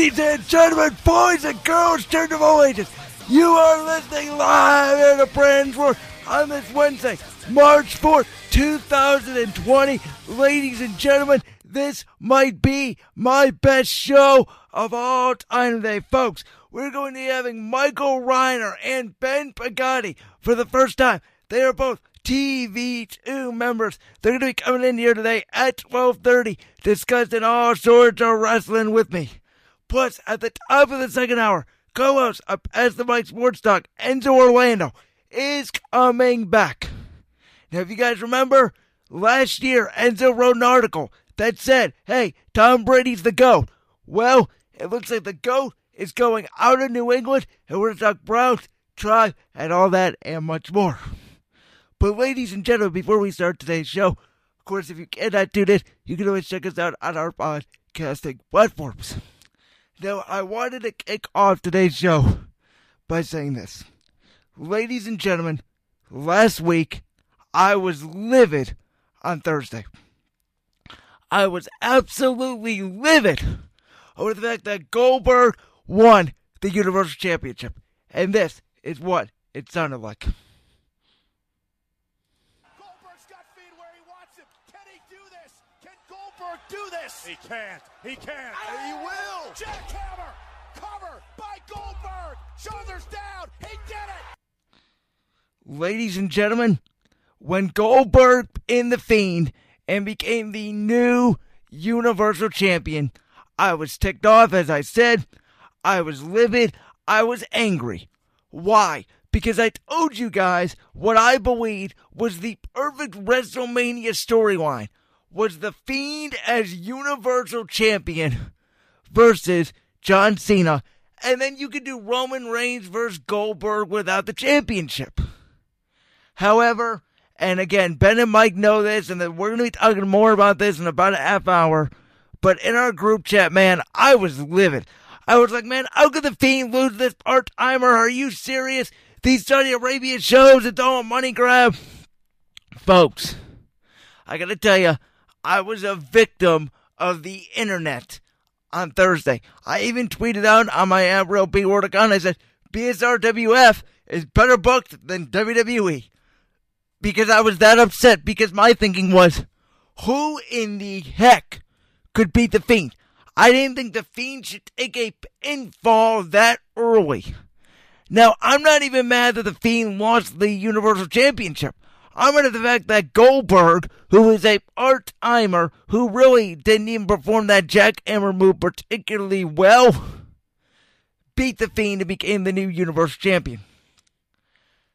Ladies and gentlemen, boys and girls, children of all ages, you are listening live in the Brand's World on this Wednesday, March 4th, 2020. Ladies and gentlemen, this might be my best show of all time today, folks. We're going to be having Michael Reiner and Ben Pagani for the first time. They are both TV2 members. They're going to be coming in here today at 12:30 discussing all sorts of wrestling with me. Plus, at the top of the second hour, co-host of Pass the Mic Sports Talk, Enzo Orlando, is coming back. Now, if you guys remember, last year, Enzo wrote an article that said, hey, Tom Brady's the GOAT. Well, it looks like the GOAT is going out of New England, and we're going to talk Browns, Tribe, and all that, and much more. But ladies and gentlemen, before we start today's show, of course, if you cannot do this, you can always check us out on our podcasting platforms. Now, I wanted to kick off today's show by saying this. Ladies and gentlemen, last week, I was livid on Thursday. I was absolutely livid over the fact that Goldberg won the Universal Championship. And this is what it sounded like. He can't. He can't. He will. Jackhammer. Cover by Goldberg. Shoulders down. He did it. Ladies and gentlemen, when Goldberg pinned The Fiend and became the new Universal Champion, I was ticked off, as I said. I was livid. I was angry. Why? Because I told you guys what I believed was the perfect WrestleMania storyline. Was The Fiend as Universal Champion versus John Cena, and then you could do Roman Reigns versus Goldberg without the championship. However, and again, Ben and Mike know this, and we're going to be talking more about this in about a half hour, but in our group chat, man, I was livid. I was like, man, how could The Fiend lose this part-timer? Are you serious? These Saudi Arabian shows, it's all a money grab. Folks, I got to tell you, I was a victim of the internet on Thursday. I even tweeted out on my @RealBWord account, I said, BSRWF is better booked than WWE. Because I was that upset, because my thinking was, who in the heck could beat The Fiend? I didn't think The Fiend should take a pinfall that early. Now, I'm not even mad that The Fiend lost the Universal Championship. I'm into the fact that Goldberg, who is a part-timer, who really didn't even perform that jackhammer move particularly well, beat The Fiend and became the new Universal Champion.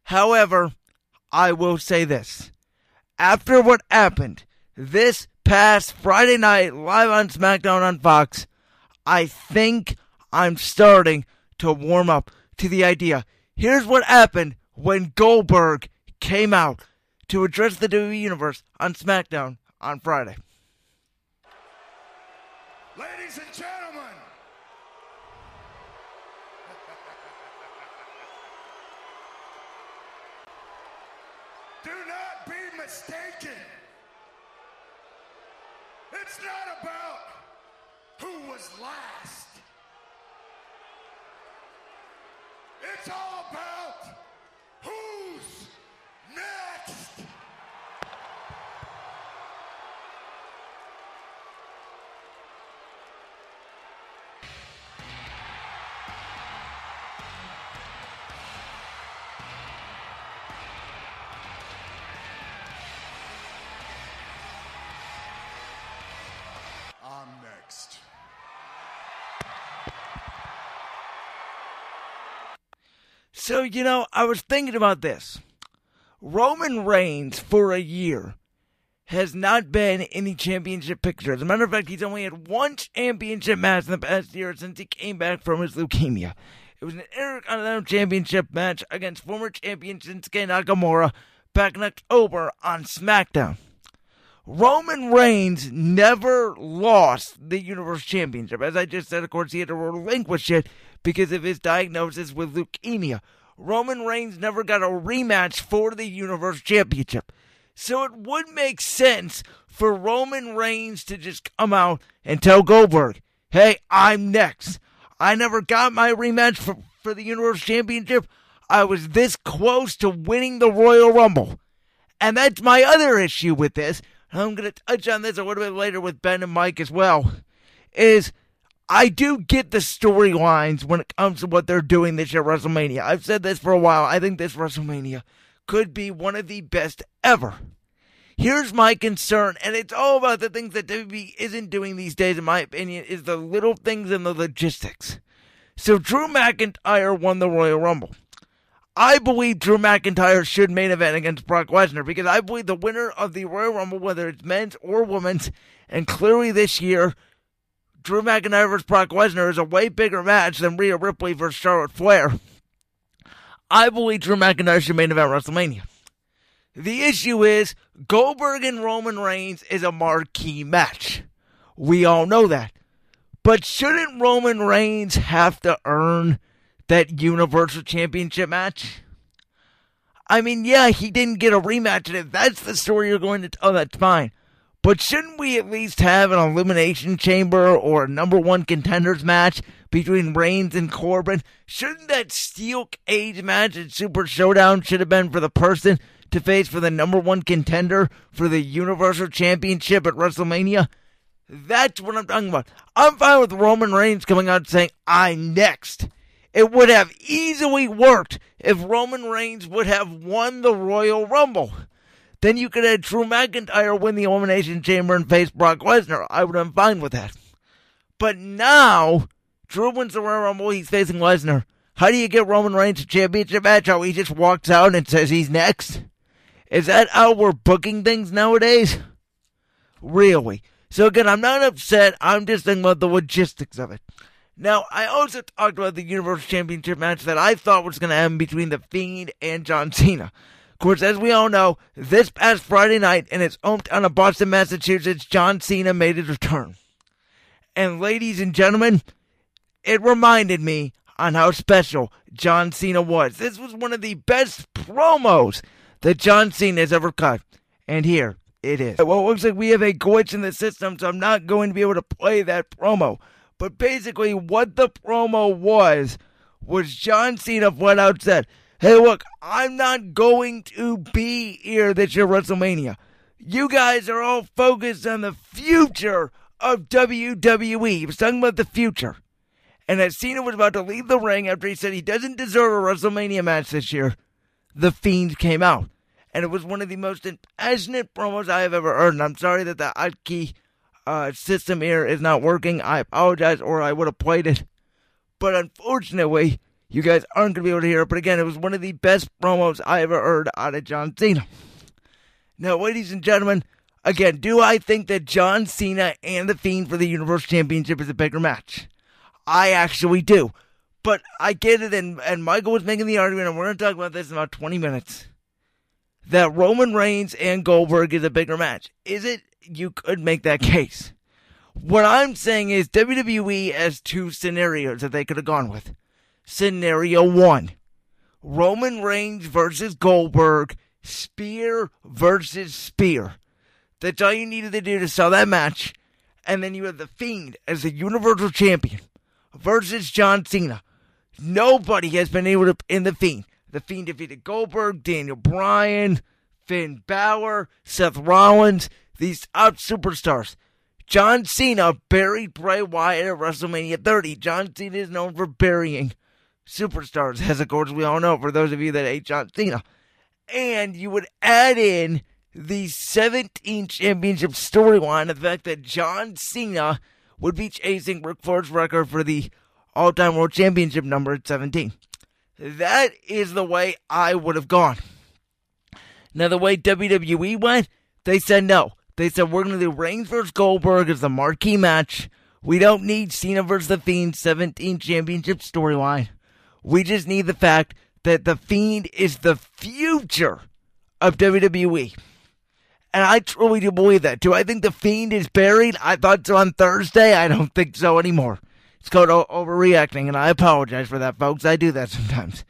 However, I will say this. After what happened this past Friday night, live on SmackDown on Fox, I think I'm starting to warm up to the idea. Here's what happened when Goldberg came out to address the WWE Universe on SmackDown on Friday. Ladies and gentlemen, do not be mistaken. It's not about who was last. It's all about who's next. I'm next. So, I was thinking about this. Roman Reigns, for a year, has not been in the championship picture. As a matter of fact, he's only had one championship match in the past year since he came back from his leukemia. It was an Intercontinental Championship match against former champion Shinsuke Nakamura back in October on SmackDown. Roman Reigns never lost the Universal Championship. As I just said, of course, he had to relinquish it because of his diagnosis with leukemia. Roman Reigns never got a rematch for the Universal Championship. So it would make sense for Roman Reigns to just come out and tell Goldberg, hey, I'm next. I never got my rematch for the Universal Championship. I was this close to winning the Royal Rumble. And that's my other issue with this. I'm going to touch on this a little bit later with Ben and Mike as well. Is I do get the storylines when it comes to what they're doing this year at WrestleMania. I've said this for a while. I think this WrestleMania could be one of the best ever. Here's my concern, and it's all about the things that WWE isn't doing these days, in my opinion, is the little things and the logistics. So Drew McIntyre won the Royal Rumble. I believe Drew McIntyre should main event against Brock Lesnar because I believe the winner of the Royal Rumble, whether it's men's or women's, and clearly this year, Drew McIntyre versus Brock Lesnar is a way bigger match than Rhea Ripley versus Charlotte Flair. I believe Drew McIntyre should main event WrestleMania. The issue is Goldberg and Roman Reigns is a marquee match. We all know that. But shouldn't Roman Reigns have to earn that Universal Championship match? I mean, yeah, he didn't get a rematch, and if that's the story you're going to tell, that's fine. But shouldn't we at least have an Elimination Chamber or a number one contenders match between Reigns and Corbin? Shouldn't that steel cage match at Super Showdown should have been for the person to face for the number one contender for the Universal Championship at WrestleMania? That's what I'm talking about. I'm fine with Roman Reigns coming out and saying, "I'm next." It would have easily worked if Roman Reigns would have won the Royal Rumble. Then you could have Drew McIntyre win the Elimination Chamber and face Brock Lesnar. I would have been fine with that. But now, Drew wins the Royal Rumble, he's facing Lesnar. How do you get Roman Reigns a championship match? How he just walks out and says he's next? Is that how we're booking things nowadays? Really? So again, I'm not upset. I'm just thinking about the logistics of it. Now, I also talked about the Universal Championship match that I thought was going to happen between The Fiend and John Cena. Of course, as we all know, this past Friday night in his hometown of Boston, Massachusetts, John Cena made his return. And ladies and gentlemen, it reminded me on how special John Cena was. This was one of the best promos that John Cena has ever cut. And here it is. Well, it looks like we have a glitch in the system, so I'm not going to be able to play that promo. But basically, what the promo was John Cena flat out said, "Hey, look, I'm not going to be here this year at WrestleMania. You guys are all focused on the future of WWE." He was talking about the future. And as Cena was about to leave the ring after he said he doesn't deserve a WrestleMania match this year, The Fiend came out. And it was one of the most passionate promos I have ever heard. And I'm sorry that the hotkey system here is not working. I apologize, or I would have played it. But unfortunately, you guys aren't going to be able to hear it. But again, it was one of the best promos I ever heard out of John Cena. Now, ladies and gentlemen, again, do I think that John Cena and The Fiend for the Universal Championship is a bigger match? I actually do. But I get it, and Michael was making the argument, and we're going to talk about this in about 20 minutes, that Roman Reigns and Goldberg is a bigger match. Is it? You could make that case. What I'm saying is WWE has two scenarios that they could have gone with. Scenario 1, Roman Reigns versus Goldberg, spear versus spear. That's all you needed to do to sell that match. And then you have The Fiend as the Universal Champion versus John Cena. Nobody has been able to pin The Fiend. The Fiend defeated Goldberg, Daniel Bryan, Finn Balor, Seth Rollins, these top superstars. John Cena buried Bray Wyatt at WrestleMania 30. John Cena is known for burying superstars, as of course we all know, for those of you that hate John Cena. And you would add in the 17 championship storyline, the fact that John Cena would be chasing Ric Flair's record for the all-time world championship number at 17. That is the way I would have gone. Now, the way WWE went, they said no. They said, we're going to do Reigns versus Goldberg as the marquee match. We don't need Cena versus The Fiend, 17 championship storyline. We just need the fact that The Fiend is the future of WWE. And I truly do believe that. Do I think The Fiend is buried? I thought so on Thursday. I don't think so anymore. It's called overreacting, and I apologize for that, folks. I do that sometimes.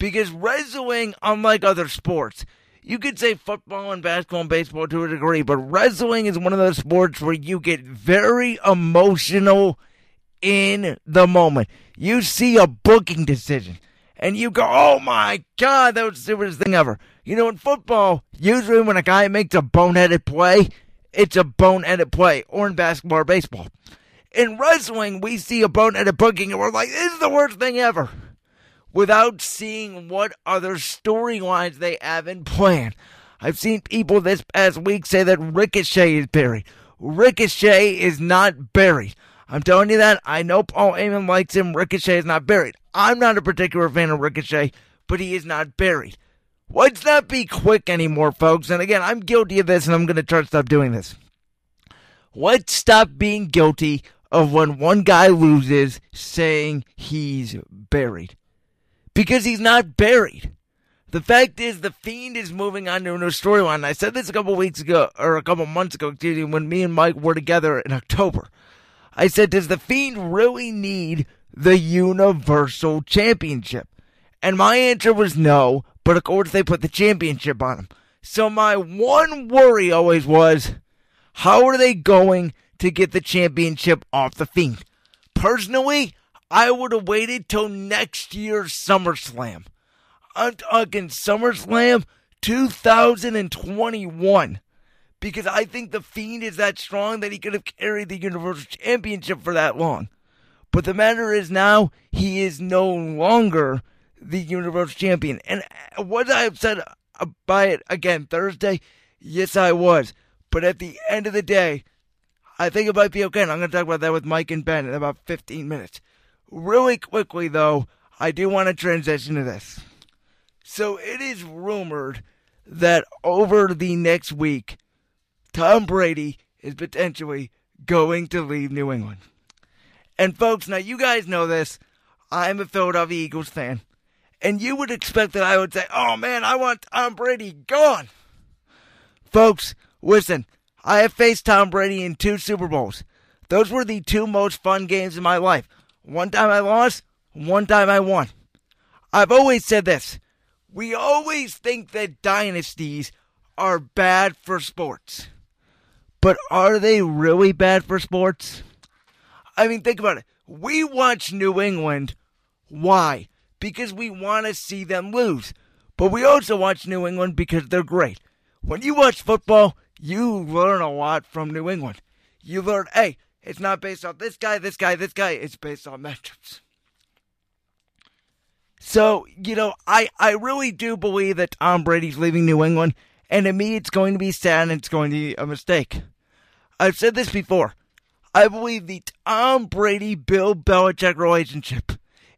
Because wrestling, unlike other sports, you could say football and basketball and baseball to a degree, but wrestling is one of those sports where you get very emotional in the moment. You see a booking decision, and you go, oh, my God, that was the stupidest thing ever. You know, in football, usually when a guy makes a boneheaded play, it's a boneheaded play, or in basketball or baseball. In wrestling, we see a boneheaded booking, and we're like, this is the worst thing ever, without seeing what other storylines they have in plan. I've seen people this past week say that Ricochet is buried. Ricochet is not buried. I'm telling you that. I know Paul Heyman likes him. Ricochet is not buried. I'm not a particular fan of Ricochet, but he is not buried. Let's not be quick anymore, folks. And again, I'm guilty of this, and I'm going to try to stop doing this. Let's stop being guilty of when one guy loses saying he's buried. Because he's not buried. The fact is, The Fiend is moving on to a new storyline. I said this a couple months ago, when me and Mike were together in October. I said, does The Fiend really need the Universal Championship? And my answer was no, but of course they put the championship on him. So my one worry always was, how are they going to get the championship off The Fiend? Personally, I would have waited till next year's SummerSlam. I'm talking SummerSlam 2021. Because I think The Fiend is that strong that he could have carried the Universal Championship for that long. But the matter is now, he is no longer the Universal Champion. And was I upset by it again Thursday? Yes, I was. But at the end of the day, I think it might be okay. And I'm going to talk about that with Mike and Ben in about 15 minutes. Really quickly, though, I do want to transition to this. So it is rumored that over the next week, Tom Brady is potentially going to leave New England. And folks, now you guys know this. I'm a Philadelphia Eagles fan. And you would expect that I would say, oh man, I want Tom Brady gone. Folks, listen, I have faced Tom Brady in 2 Super Bowls. Those were the 2 most fun games in my life. One time I lost, one time I won. I've always said this. We always think that dynasties are bad for sports. But are they really bad for sports? I mean, think about it. We watch New England. Why? Because we want to see them lose. But we also watch New England because they're great. When you watch football, you learn a lot from New England. You learn, hey, it's not based off this guy. It's based on matchups. So, you know, I really do believe that Tom Brady's leaving New England, and to me it's going to be sad and it's going to be a mistake. I've said this before. I believe the Tom Brady-Bill Belichick relationship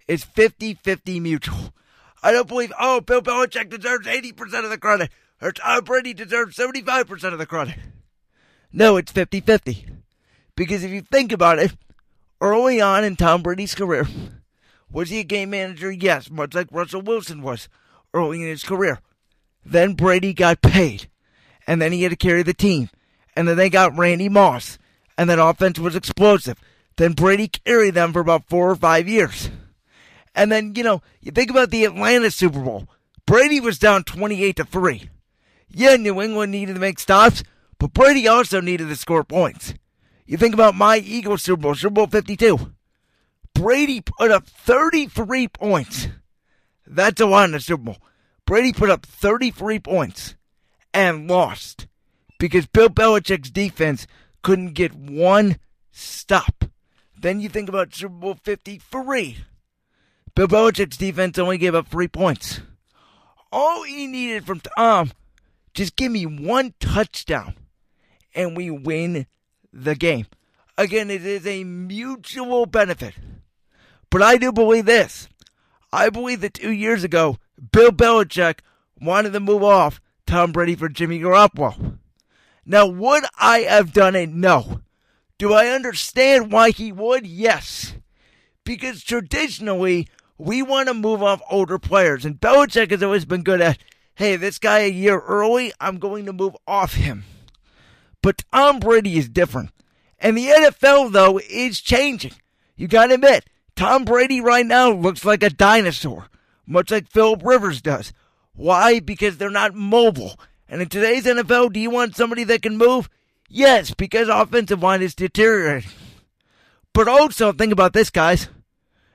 is 50-50 mutual. I don't believe, oh, Bill Belichick deserves 80% of the credit, or Tom Brady deserves 75% of the credit. No, it's 50-50. Because if you think about it, early on in Tom Brady's career, was he a game manager? Yes, much like Russell Wilson was early in his career. Then Brady got paid, and then he had to carry the team. And then they got Randy Moss, and that offense was explosive. Then Brady carried them for about 4 or 5 years. And then, you know, you think about the Atlanta Super Bowl. Brady was down 28-3. Yeah, New England needed to make stops, but Brady also needed to score points. You think about my Eagles Super Bowl, Super Bowl 52. Brady put up 33 points. That's a lot in the Super Bowl. Brady put up 33 points and lost because Bill Belichick's defense couldn't get one stop. Then you think about Super Bowl 53. Bill Belichick's defense only gave up 3 points. All he needed from Tom, just give me one touchdown and we win the game. Again, it is a mutual benefit. But I do believe this. I believe that 2 years ago, Bill Belichick wanted to move off Tom Brady for Jimmy Garoppolo. Now, would I have done it? No. Do I understand why he would? Yes. Because traditionally, we want to move off older players. And Belichick has always been good at, hey, this guy a year early, I'm going to move off him. But Tom Brady is different. And the NFL, though, is changing. You got to admit, Tom Brady right now looks like a dinosaur, much like Phillip Rivers does. Why? Because they're not mobile. And in today's NFL, do you want somebody that can move? Yes, because offensive line is deteriorating. But also, think about this, guys.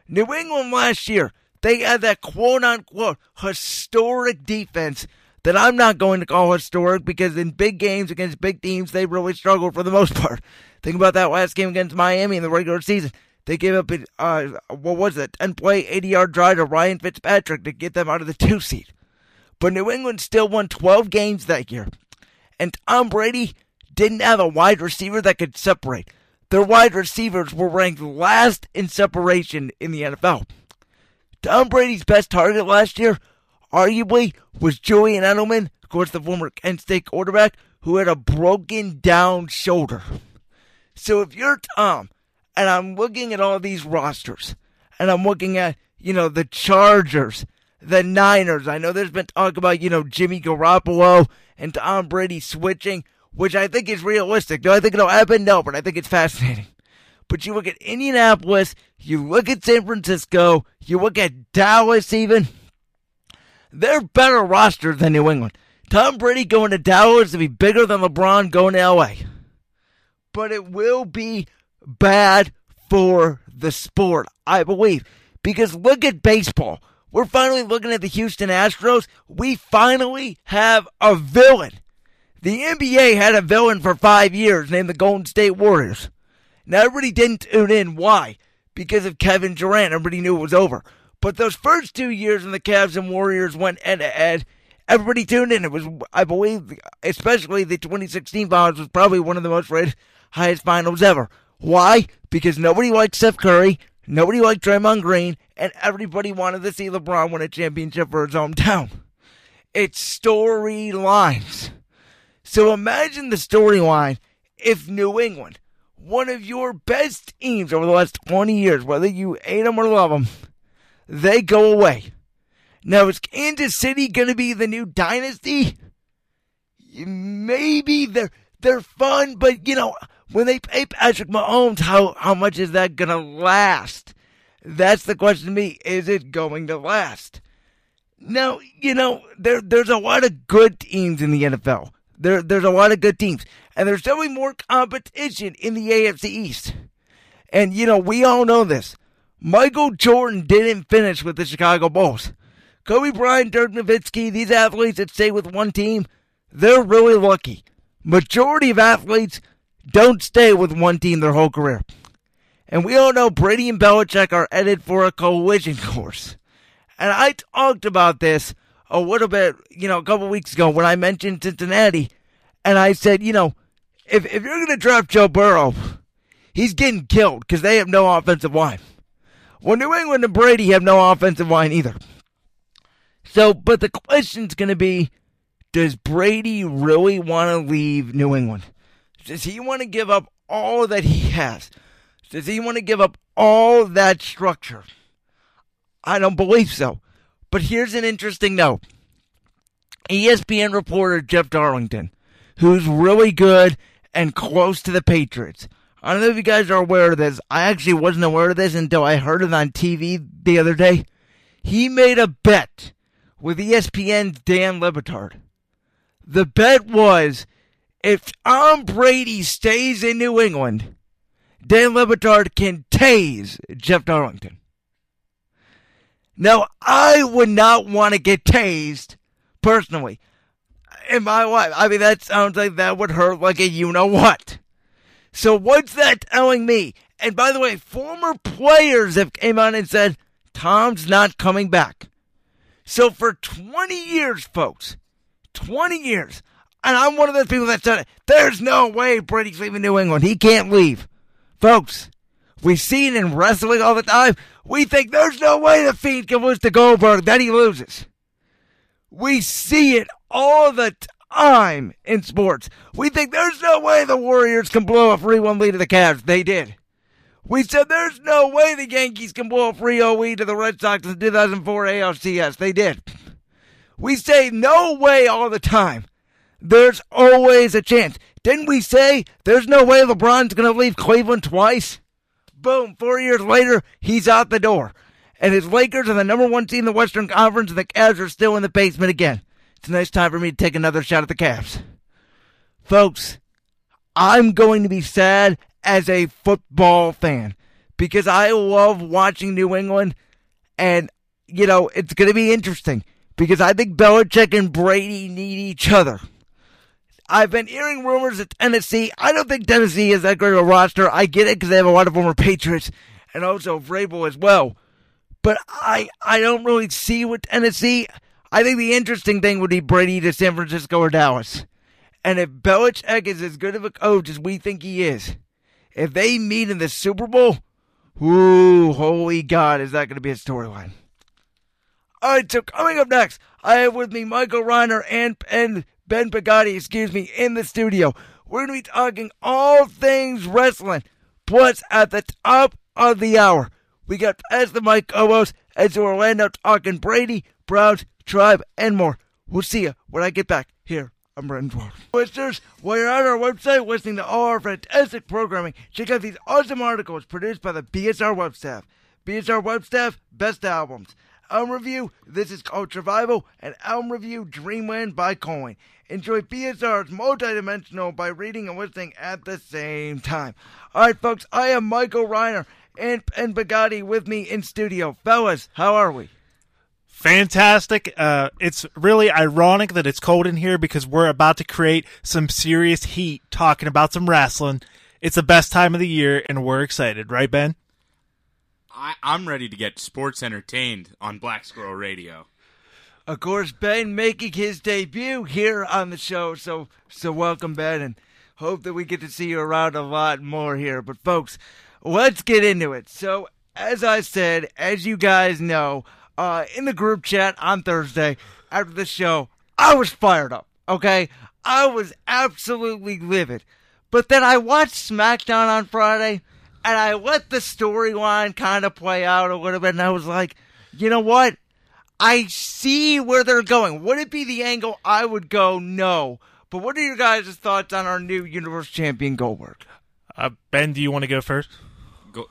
New England last year, they had that quote-unquote historic defense that I'm not going to call historic because in big games against big teams, they really struggled for the most part. Think about that last game against Miami in the regular season. They gave up, 10-play, 80-yard drive to Ryan Fitzpatrick to get them out of the 2 seed. But New England still won 12 games that year. And Tom Brady didn't have a wide receiver that could separate. Their wide receivers were ranked last in separation in the NFL. Tom Brady's best target last year, arguably, was Julian Edelman, of course the former Kent State quarterback, who had a broken down shoulder. So if you're Tom, and I'm looking at all these rosters, and I'm looking at, the Chargers, the Niners. I know there's been talk about, Jimmy Garoppolo and Tom Brady switching, which I think is realistic. Do I think it'll happen? No, but I think it's fascinating. But you look at Indianapolis, you look at San Francisco, you look at Dallas even. They're better rosters than New England. Tom Brady going to Dallas to be bigger than LeBron going to L.A. But it will be bad for the sport, I believe. Because look at baseball. We're finally looking at the Houston Astros. We finally have a villain. The NBA had a villain for 5 years named the Golden State Warriors. Now, everybody didn't tune in. Why? Because of Kevin Durant. Everybody knew it was over. But those first 2 years when the Cavs and Warriors went head-to-head, everybody tuned in. It was, I believe, especially the 2016 finals was probably one of the most rated, highest finals ever. Why? Because nobody liked Steph Curry, nobody liked Draymond Green, and everybody wanted to see LeBron win a championship for his hometown. It's storylines. So imagine the storyline if New England, one of your best teams over the last 20 years, whether you hate them or love them, they go away. Now, is Kansas City going to be the new dynasty? Maybe they're fun, but, when they pay Patrick Mahomes, how much is that going to last? That's the question to me. Is it going to last? Now, there's a lot of good teams in the NFL. There's a lot of good teams. And there's definitely more competition in the AFC East. And, we all know this. Michael Jordan didn't finish with the Chicago Bulls. Kobe Bryant, Dirk Nowitzki, these athletes that stay with one team, they're really lucky. Majority of athletes don't stay with one team their whole career. And we all know Brady and Belichick are headed for a collision course. And I talked about this a little bit, a couple weeks ago when I mentioned Cincinnati. And I said, if you're going to draft Joe Burrow, he's getting killed because they have no offensive line. Well, New England and Brady have no offensive line either. So, but the question's going to be, does Brady really want to leave New England? Does he want to give up all that he has? Does he want to give up all that structure? I don't believe so. But here's an interesting note. ESPN reporter Jeff Darlington, who's really good and close to the Patriots. I don't know if you guys are aware of this. I actually wasn't aware of this until I heard it on TV the other day. He made a bet with ESPN's Dan Lebatard. The bet was, if Tom Brady stays in New England, Dan Lebatard can tase Jeff Darlington. Now, I would not want to get tased, personally, in my life. I mean, that sounds like that would hurt like a you-know-what. So what's that telling me? And by the way, former players have came on and said, Tom's not coming back. So for 20 years, folks, 20 years, and I'm one of those people that said it, there's no way Brady's leaving New England. He can't leave. Folks, we see it in wrestling all the time. We think there's no way the Fiend can lose to Goldberg. Then he loses. We see it all the time in sports. We think there's no way the Warriors can blow a 3-1 lead to the Cavs. They did. We said there's no way the Yankees can blow a 3-0 lead to the Red Sox in 2004 ALCS. They did. We say no way all the time. There's always a chance. Didn't we say there's no way LeBron's going to leave Cleveland twice? Boom, 4 years later, he's out the door. And his Lakers are the #1 seed in the Western Conference, and the Cavs are still in the basement again. It's a nice time for me to take another shot at the Cavs. Folks, I'm going to be sad as a football fan because I love watching New England, and, you know, it's going to be interesting because I think Belichick and Brady need each other. I've been hearing rumors at Tennessee. I don't think Tennessee is that great of a roster. I get it because they have a lot of former Patriots and also Vrabel as well. But I don't really see what Tennessee. I think the interesting thing would be Brady to San Francisco or Dallas. And if Belichick is as good of a coach as we think he is, if they meet in the Super Bowl, ooh, holy God, is that going to be a storyline. All right, so coming up next, I have with me Michael Reiner and Ben Pigotti, in the studio. We're going to be talking all things wrestling. Plus, at the top of the hour, we got past the mic co-host, Ezra Orlando, talking Brady, Browns, Tribe, and more. We'll see you when I get back here. I'm Brendan Dwarf. Listeners, while you're on our website listening to all our fantastic programming, check out these awesome articles produced by the BSR Web Staff. BSR Web Staff, Best Albums. Album Review, This Is Called Survival, and Album Review, Dreamland by Coin. Enjoy BSR's multidimensional by reading and listening at the same time. All right, folks, I am Michael Reiner and Bugatti with me in studio. Fellas, how are we? Fantastic. It's really ironic that it's cold in here because we're about to create some serious heat talking about some wrestling. It's the best time of the year, and we're excited. Right, Ben? I'm ready to get sports entertained on Black Squirrel Radio. Of course, Ben making his debut here on the show, so welcome, Ben, and hope that we get to see you around a lot more here. But, folks, let's get into it. So, as I said, as you guys know, in the group chat on Thursday after the show, I was fired up, okay? I was absolutely livid. But then I watched SmackDown on Friday, and I let the storyline kind of play out a little bit, and I was like, you know what? I see where they're going. Would it be the angle I would go? No. But what are your guys' thoughts on our new Universe Champion Goldberg? Ben, do you want to go first?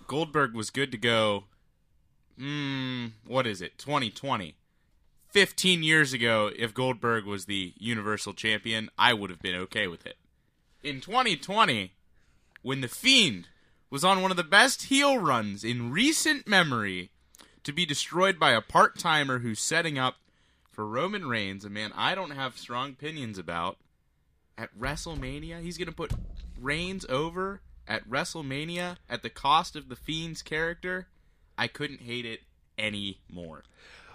Goldberg was good to go. What is it? 2020. 15 years ago, if Goldberg was the Universal Champion, I would have been okay with it. In 2020, when The Fiend was on one of the best heel runs in recent memory to be destroyed by a part-timer who's setting up for Roman Reigns, a man I don't have strong opinions about, at WrestleMania, he's going to put Reigns over at WrestleMania at the cost of The Fiend's character. I couldn't hate it anymore.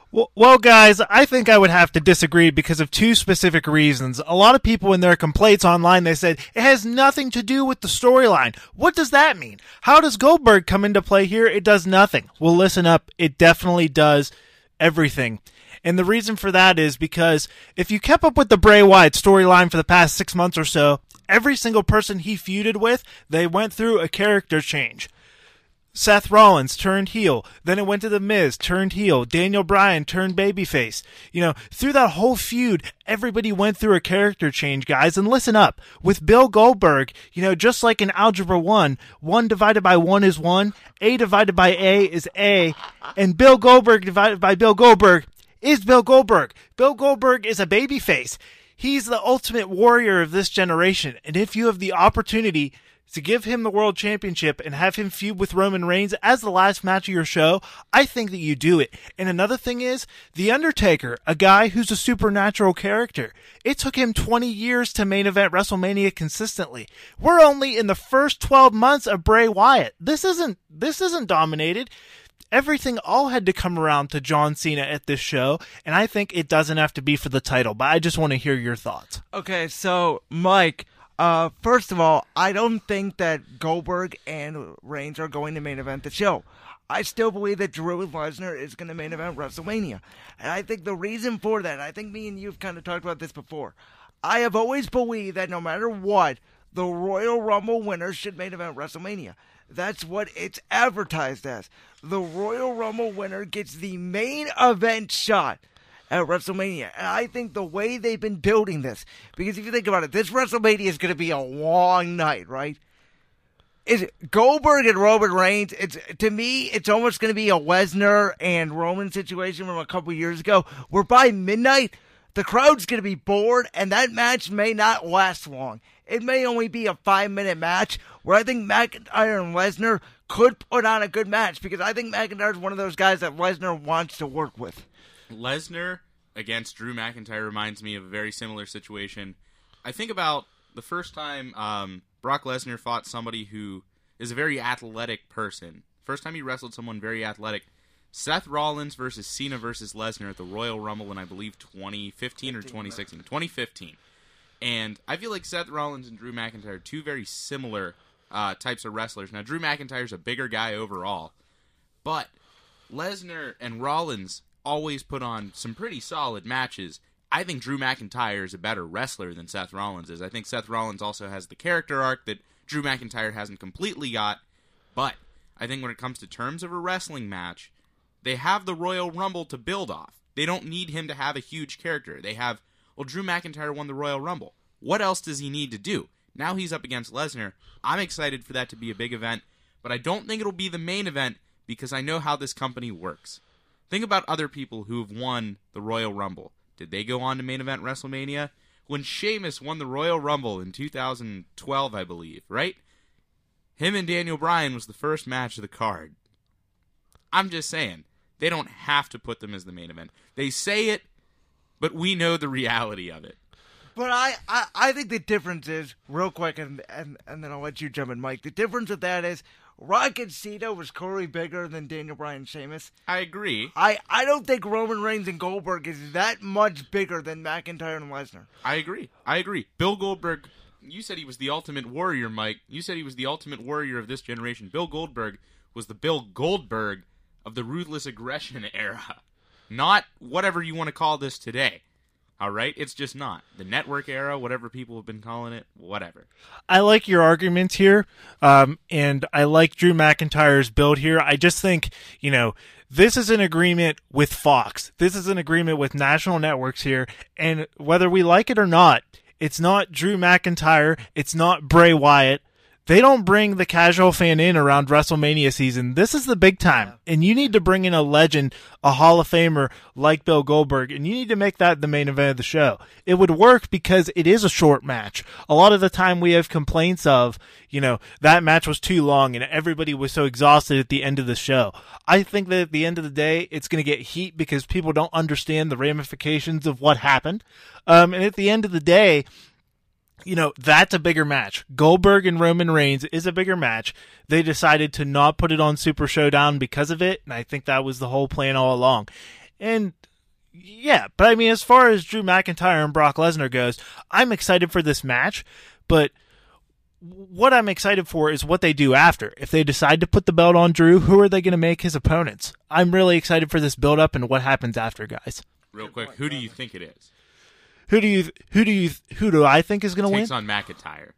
Well, guys, I think I would have to disagree because of two specific reasons. A lot of people in their complaints online, they said it has nothing to do with the storyline. What does that mean? How does Goldberg come into play here? It does nothing. Well, listen up. It definitely does everything. And the reason for that is because if you kept up with the Bray Wyatt storyline for the past 6 months or so, every single person he feuded with, they went through a character change. Seth Rollins turned heel. Then it went to The Miz, turned heel. Daniel Bryan turned babyface. You know, through that whole feud, everybody went through a character change, guys. And listen up. With Bill Goldberg, you know, just like in Algebra 1, 1 divided by 1 is 1. A divided by A is A. And Bill Goldberg divided by Bill Goldberg is Bill Goldberg. Bill Goldberg is a babyface. He's the ultimate warrior of this generation. And if you have the opportunity to give him the world championship and have him feud with Roman Reigns as the last match of your show, I think that you do it. And another thing is, The Undertaker, a guy who's a supernatural character. It took him 20 years to main event WrestleMania consistently. We're only in the first 12 months of Bray Wyatt. This isn't dominated. Everything all had to come around to John Cena at this show, and I think it doesn't have to be for the title, but I just want to hear your thoughts. Okay, so, Mike, first of all, I don't think that Goldberg and Reigns are going to main event the show. I still believe that Drew Lesnar is going to main event WrestleMania. And I think the reason for that, I think me and you have kind of talked about this before. I have always believed that no matter what, the Royal Rumble winner should main event WrestleMania. That's what it's advertised as. The Royal Rumble winner gets the main event shot at WrestleMania. And I think the way they've been building this, because if you think about it, this WrestleMania is going to be a long night, right? Is it Goldberg and Roman Reigns? To me, it's almost going to be a Lesnar and Roman situation from a couple years ago, where by midnight, The crowd's going to be bored, and that match may not last long. It may only be a 5-minute match where I think McIntyre and Lesnar could put on a good match, because I think McIntyre is one of those guys that Lesnar wants to work with. Lesnar against Drew McIntyre reminds me of a very similar situation. I think about the first time Brock Lesnar fought somebody who is a very athletic person. First time he wrestled someone very athletic. Seth Rollins versus Cena versus Lesnar at the Royal Rumble in, I believe, 2015 or 2016. 2015. And I feel like Seth Rollins and Drew McIntyre are two very similar types of wrestlers. Now, Drew McIntyre's a bigger guy overall, but Lesnar and Rollins always put on some pretty solid matches. I think Drew McIntyre is a better wrestler than Seth Rollins is. I think Seth Rollins also has the character arc that Drew McIntyre hasn't completely got, but I think when it comes to terms of a wrestling match, they have the Royal Rumble to build off. They don't need him to have a huge character. They have, well, Drew McIntyre won the Royal Rumble. What else does he need to do? Now he's up against Lesnar. I'm excited for that to be a big event, but I don't think it'll be the main event because I know how this company works. Think about other people who have won the Royal Rumble. Did they go on to main event WrestleMania? When Sheamus won the Royal Rumble in 2012, I believe, right? Him and Daniel Bryan was the first match of the card. I'm just saying, they don't have to put them as the main event. They say it, but we know the reality of it. But I think the difference is, real quick, and then I'll let you jump in, Mike. The difference of that is, Rock and Cena was clearly bigger than Daniel Bryan and Sheamus. I agree. I don't think Roman Reigns and Goldberg is that much bigger than McIntyre and Lesnar. I agree. Bill Goldberg, you said he was the ultimate warrior, Mike. You said he was the ultimate warrior of this generation. Bill Goldberg was the Bill Goldberg of the Ruthless Aggression era. Not whatever you want to call this today. All right? It's just not. The network era, whatever people have been calling it, whatever. I like your arguments here, and I like Drew McIntyre's build here. I just think, you know, this is an agreement with Fox. This is an agreement with national networks here, and whether we like it or not, it's not Drew McIntyre, it's not Bray Wyatt. They don't bring the casual fan in around WrestleMania season. This is the big time, and you need to bring in a legend, a Hall of Famer like Bill Goldberg, and you need to make that the main event of the show. It would work because it is a short match. A lot of the time we have complaints of, you know, that match was too long and everybody was so exhausted at the end of the show. I think that at the end of the day, it's going to get heat because people don't understand the ramifications of what happened. And at the end of the day, you know, that's a bigger match. Goldberg and Roman Reigns is a bigger match. They decided to not put it on Super Showdown because of it, and I think that was the whole plan all along. And, yeah, but I mean, as far as Drew McIntyre and Brock Lesnar goes, I'm excited for this match, but what I'm excited for is what they do after. If they decide to put the belt on Drew, who are they going to make his opponents? I'm really excited for this build-up and what happens after, guys. Real quick, who do you think it is? Who do I think is going to win? Takes on McIntyre.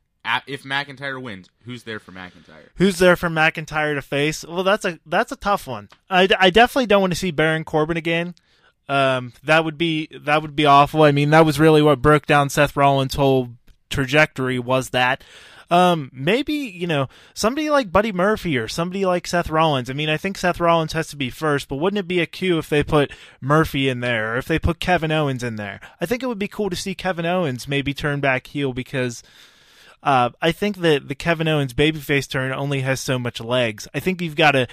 If McIntyre wins, who's there for McIntyre? Who's there for McIntyre to face? Well, that's a tough one. I definitely don't want to see Baron Corbin again. That would be awful. I mean, that was really what broke down Seth Rollins' whole trajectory was that. Maybe, you know, somebody like Buddy Murphy or somebody like Seth Rollins. I mean, I think Seth Rollins has to be first, but wouldn't it be a coup if they put Murphy in there or if they put Kevin Owens in there? I think it would be cool to see Kevin Owens maybe turn back heel because I think that the Kevin Owens babyface turn only has so much legs. I think you've got to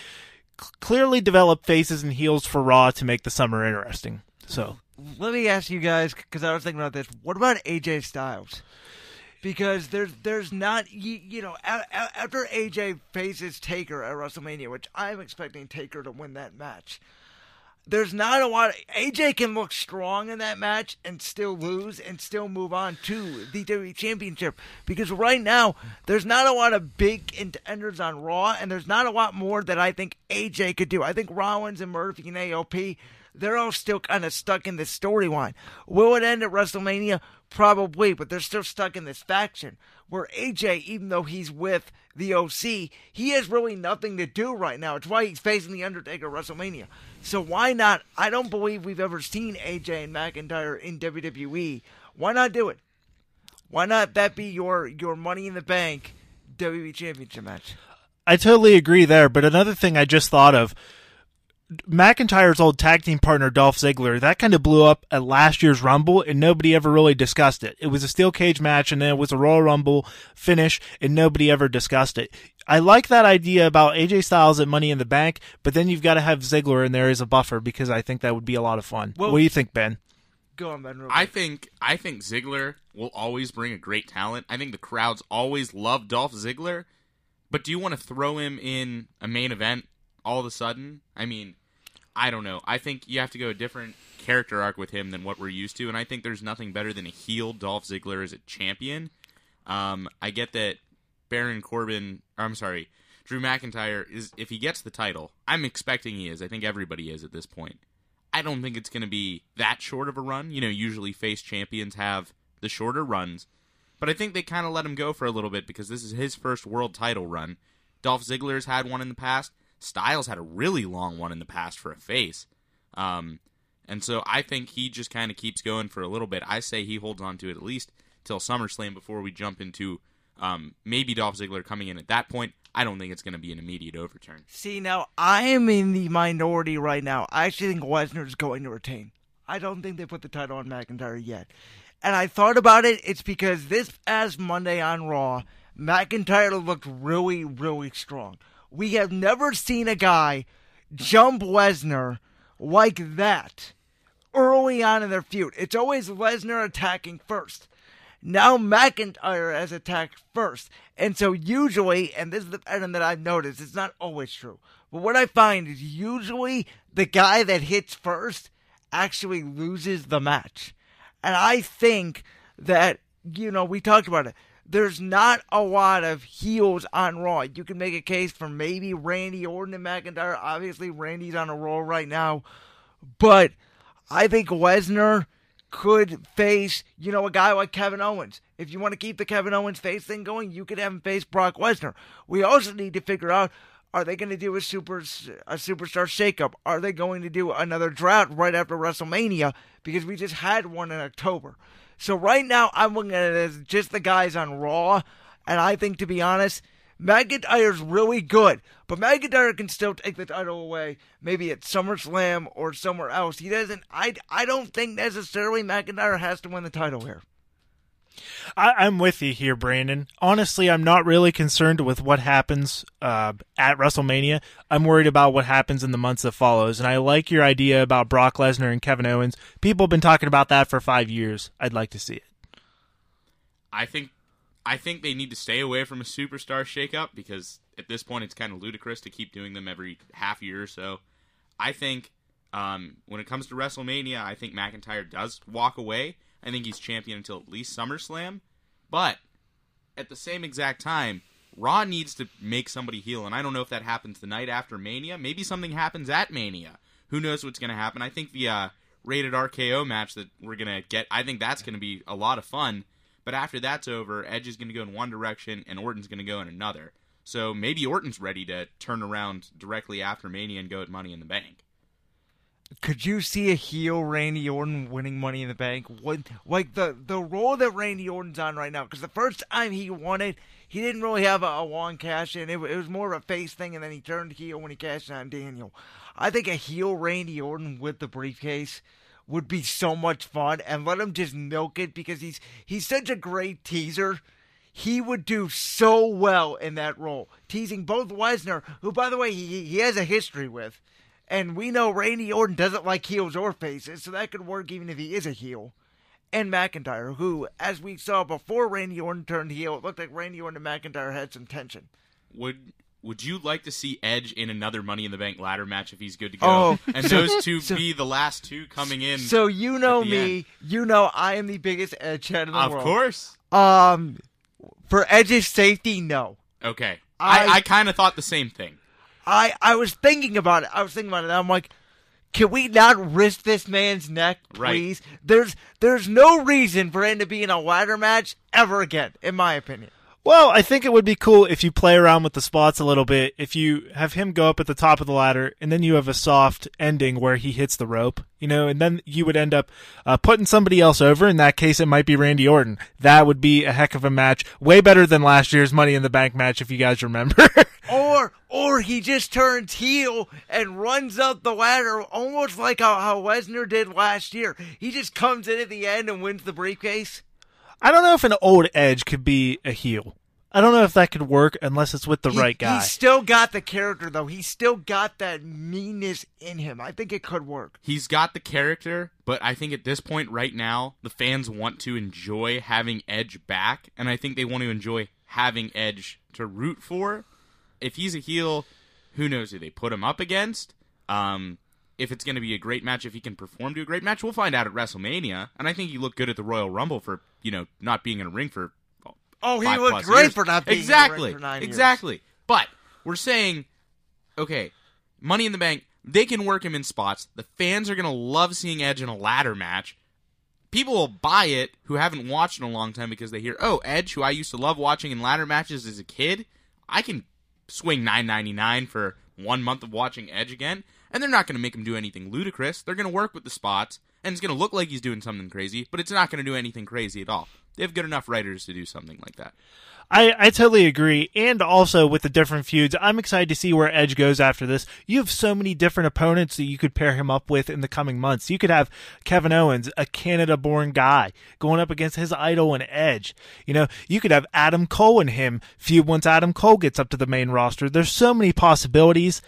clearly develop faces and heels for Raw to make the summer interesting. So let me ask you guys, because I was thinking about this, what about AJ Styles? Because there's not, you know, after AJ faces Taker at WrestleMania, which I'm expecting Taker to win that match, there's not a lot. AJ can look strong in that match and still lose and still move on to the WWE Championship. Because right now, there's not a lot of big contenders on Raw, and there's not a lot more that I think AJ could do. I think Rollins and Murphy and AOP, they're all still kind of stuck in this storyline. Will it end at WrestleMania? Probably, but they're still stuck in this faction where AJ, even though he's with the OC, he has really nothing to do right now. It's why he's facing The Undertaker at WrestleMania. So why not? I don't believe we've ever seen AJ and McIntyre in WWE. Why not do it? Why not that be your Money in the Bank WWE Championship match? I totally agree there, but another thing I just thought of, McIntyre's old tag team partner, Dolph Ziggler, that kind of blew up at last year's Rumble, and nobody ever really discussed it. It was a steel cage match, and then it was a Royal Rumble finish, and nobody ever discussed it. I like that idea about AJ Styles at Money in the Bank, but then you've got to have Ziggler in there as a buffer, because I think that would be a lot of fun. Well, what do you think, Ben? Go on, Ben. I think Ziggler will always bring a great talent. I think the crowds always love Dolph Ziggler, but do you want to throw him in a main event all of a sudden? I mean, I don't know. I think you have to go a different character arc with him than what we're used to, and I think there's nothing better than a heel Dolph Ziggler as a champion. I get that Drew McIntyre is, if he gets the title, I'm expecting he is. I think everybody is at this point. I don't think it's going to be that short of a run. You know, usually face champions have the shorter runs, but I think they kind of let him go for a little bit because this is his first world title run. Dolph Ziggler's had one in the past. Styles had a really long one in the past for a face. And so I think he just kind of keeps going for a little bit. I say he holds on to it at least till SummerSlam before we jump into maybe Dolph Ziggler coming in at that point. I don't think it's going to be an immediate overturn. See, now, I am in the minority right now. I actually think Lesnar's going to retain. I don't think they put the title on McIntyre yet. And I thought about it. It's because this past Monday on Raw, McIntyre looked really, really strong. We have never seen a guy jump Lesnar like that early on in their feud. It's always Lesnar attacking first. Now McIntyre has attacked first. And so usually, and this is the pattern that I've noticed, it's not always true, but what I find is usually the guy that hits first actually loses the match. And I think that, you know, we talked about it. There's not a lot of heels on Raw. You can make a case for maybe Randy Orton and McIntyre. Obviously, Randy's on a roll right now. But I think Lesnar could face, you know, a guy like Kevin Owens. If you want to keep the Kevin Owens face thing going, you could have him face Brock Lesnar. We also need to figure out, are they going to do a superstar shakeup? Are they going to do another drought right after WrestleMania? Because we just had one in October. So right now, I'm looking at it as just the guys on Raw, and I think, to be honest, McIntyre's really good, but McIntyre can still take the title away, maybe at SummerSlam or somewhere else. He doesn't. I don't think necessarily McIntyre has to win the title here. I'm with you here, Brandon. Honestly, I'm not really concerned with what happens at WrestleMania. I'm worried about what happens in the months that follows, and I like your idea about Brock Lesnar and Kevin Owens. People have been talking about that for 5 years. I'd like to see it. I think they need to stay away from a superstar shakeup because at this point it's kind of ludicrous to keep doing them every half year or so. I think when it comes to WrestleMania, I think McIntyre does walk away. I think he's champion until at least SummerSlam. But at the same exact time, Raw needs to make somebody heel. And I don't know if that happens the night after Mania. Maybe something happens at Mania. Who knows what's going to happen? I think the rated RKO match that we're going to get, I think that's going to be a lot of fun. But after that's over, Edge is going to go in one direction and Orton's going to go in another. So maybe Orton's ready to turn around directly after Mania and go at Money in the Bank. Could you see a heel Randy Orton winning Money in the Bank? Like the role that Randy Orton's on right now, because the first time he won it, he didn't really have a long cash-in. It was more of a face thing, and then he turned heel when he cashed on Daniel. I think a heel Randy Orton with the briefcase would be so much fun, and let him just milk it because he's such a great teaser. He would do so well in that role, teasing both Lesnar, who, by the way, he has a history with. And we know Randy Orton doesn't like heels or faces, so that could work even if he is a heel. And McIntyre, who, as we saw before Randy Orton turned heel, it looked like Randy Orton and McIntyre had some tension. Would you like to see Edge in another Money in the Bank ladder match if he's good to go? Oh, and those two be the last two coming in. So you know me. End. You know I am the biggest Edge head in the world. Of course. For Edge's safety, no. Okay. I kind of thought the same thing. I was thinking about it. And I'm like, can we not risk this man's neck, please? Right. There's no reason for him to be in a ladder match ever again, in my opinion. Well, I think it would be cool if you play around with the spots a little bit. If you have him go up at the top of the ladder, and then you have a soft ending where he hits the rope, you know, and then you would end up putting somebody else over. In that case, it might be Randy Orton. That would be a heck of a match. Way better than last year's Money in the Bank match, if you guys remember. or or he just turns heel and runs up the ladder almost like how Lesnar did last year. He just comes in at the end and wins the briefcase. I don't know if an old Edge could be a heel. I don't know if that could work unless it's with the right guy. He's still got the character, though. He's still got that meanness in him. I think it could work. He's got the character, but I think at this point right now, the fans want to enjoy having Edge back, and I think they want to enjoy having Edge to root for. If he's a heel, who knows who they put him up against. If it's going to be a great match, if he can perform to a great match, we'll find out at WrestleMania. And I think he looked good at the Royal Rumble for, you know, not being in a ring for he looked great years. For not being in the ring for 9 years. Exactly. But we're saying, okay, Money in the Bank, they can work him in spots. The fans are going to love seeing Edge in a ladder match. People will buy it who haven't watched in a long time because they hear, oh, Edge, who I used to love watching in ladder matches as a kid, I can swing $9.99 for 1 month of watching Edge again. And they're not going to make him do anything ludicrous. They're going to work with the spots, and it's going to look like he's doing something crazy, but it's not going to do anything crazy at all. They have good enough writers to do something like that. I totally agree. And also with the different feuds, I'm excited to see where Edge goes after this. You have so many different opponents that you could pair him up with in the coming months. You could have Kevin Owens, a Canada-born guy, going up against his idol and Edge. You know, you could have Adam Cole and him feud once Adam Cole gets up to the main roster. There's so many possibilities.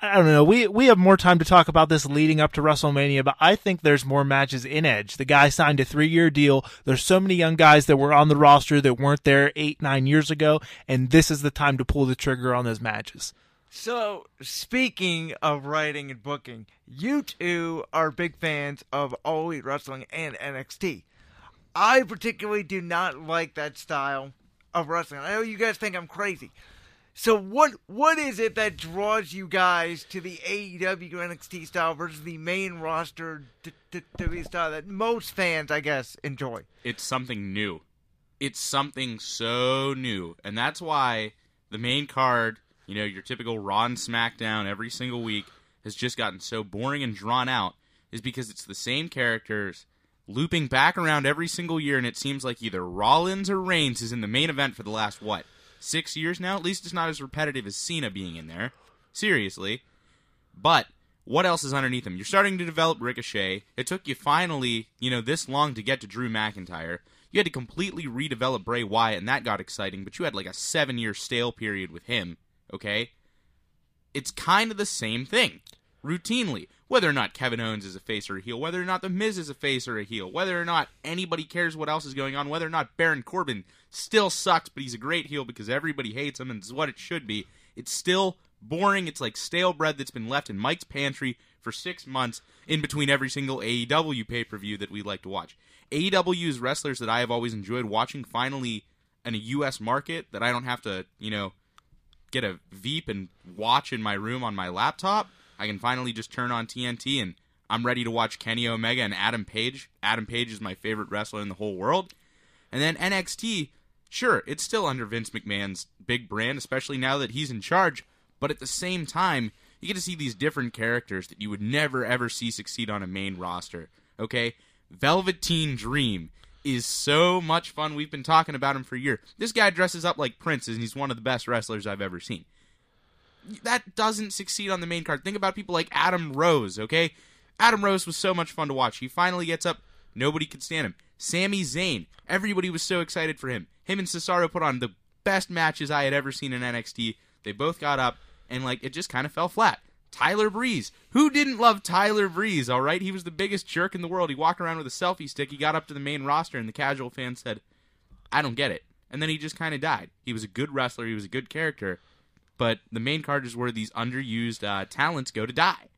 I don't know. We have more time to talk about this leading up to WrestleMania, but I think there's more matches in Edge. The guy signed a 3-year deal. There's so many young guys that were on the roster that weren't there 8-9 years ago, and this is the time to pull the trigger on those matches. So, speaking of writing and booking, you two are big fans of All Elite Wrestling and NXT. I particularly do not like that style of wrestling. I know you guys think I'm crazy. So what is it that draws you guys to the AEW NXT style versus the main roster WWE style that most fans, I guess, enjoy? It's something new. It's something so new. And that's why the main card, you know, your typical Raw and SmackDown every single week has just gotten so boring and drawn out is because it's the same characters looping back around every single year, and it seems like either Rollins or Reigns is in the main event for the last, 6 years now? At least it's not as repetitive as Cena being in there. Seriously. But what else is underneath him? You're starting to develop Ricochet. It took you finally, you know, this long to get to Drew McIntyre. You had to completely redevelop Bray Wyatt, and that got exciting, but you had like a 7-year stale period with him, okay? It's kind of the same thing, routinely. Whether or not Kevin Owens is a face or a heel, whether or not The Miz is a face or a heel, whether or not anybody cares what else is going on, whether or not Baron Corbin still sucks, but he's a great heel because everybody hates him, and it's what it should be. It's still boring. It's like stale bread that's been left in Mike's pantry for 6 months in between every single AEW pay-per-view that we like to watch. AEW's wrestlers that I have always enjoyed watching finally in a U.S. market that I don't have to, you know, get a Veep and watch in my room on my laptop. I can finally just turn on TNT, and I'm ready to watch Kenny Omega and Adam Page. Adam Page is my favorite wrestler in the whole world. And then NXT, sure, it's still under Vince McMahon's big brand, especially now that he's in charge. But at the same time, you get to see these different characters that you would never, ever see succeed on a main roster. Okay? Velveteen Dream is so much fun. We've been talking about him for a year. This guy dresses up like Prince, and he's one of the best wrestlers I've ever seen. That doesn't succeed on the main card. Think about people like Adam Rose, okay? Adam Rose was so much fun to watch. He finally gets up. Nobody could stand him. Sami Zayn. Everybody was so excited for him. Him and Cesaro put on the best matches I had ever seen in NXT. They both got up, and like it just kind of fell flat. Tyler Breeze. Who didn't love Tyler Breeze, all right? He was the biggest jerk in the world. He walked around with a selfie stick. He got up to the main roster, and the casual fan said, I don't get it. And then he just kind of died. He was a good wrestler. He was a good character. But the main card is where these underused talents go to die.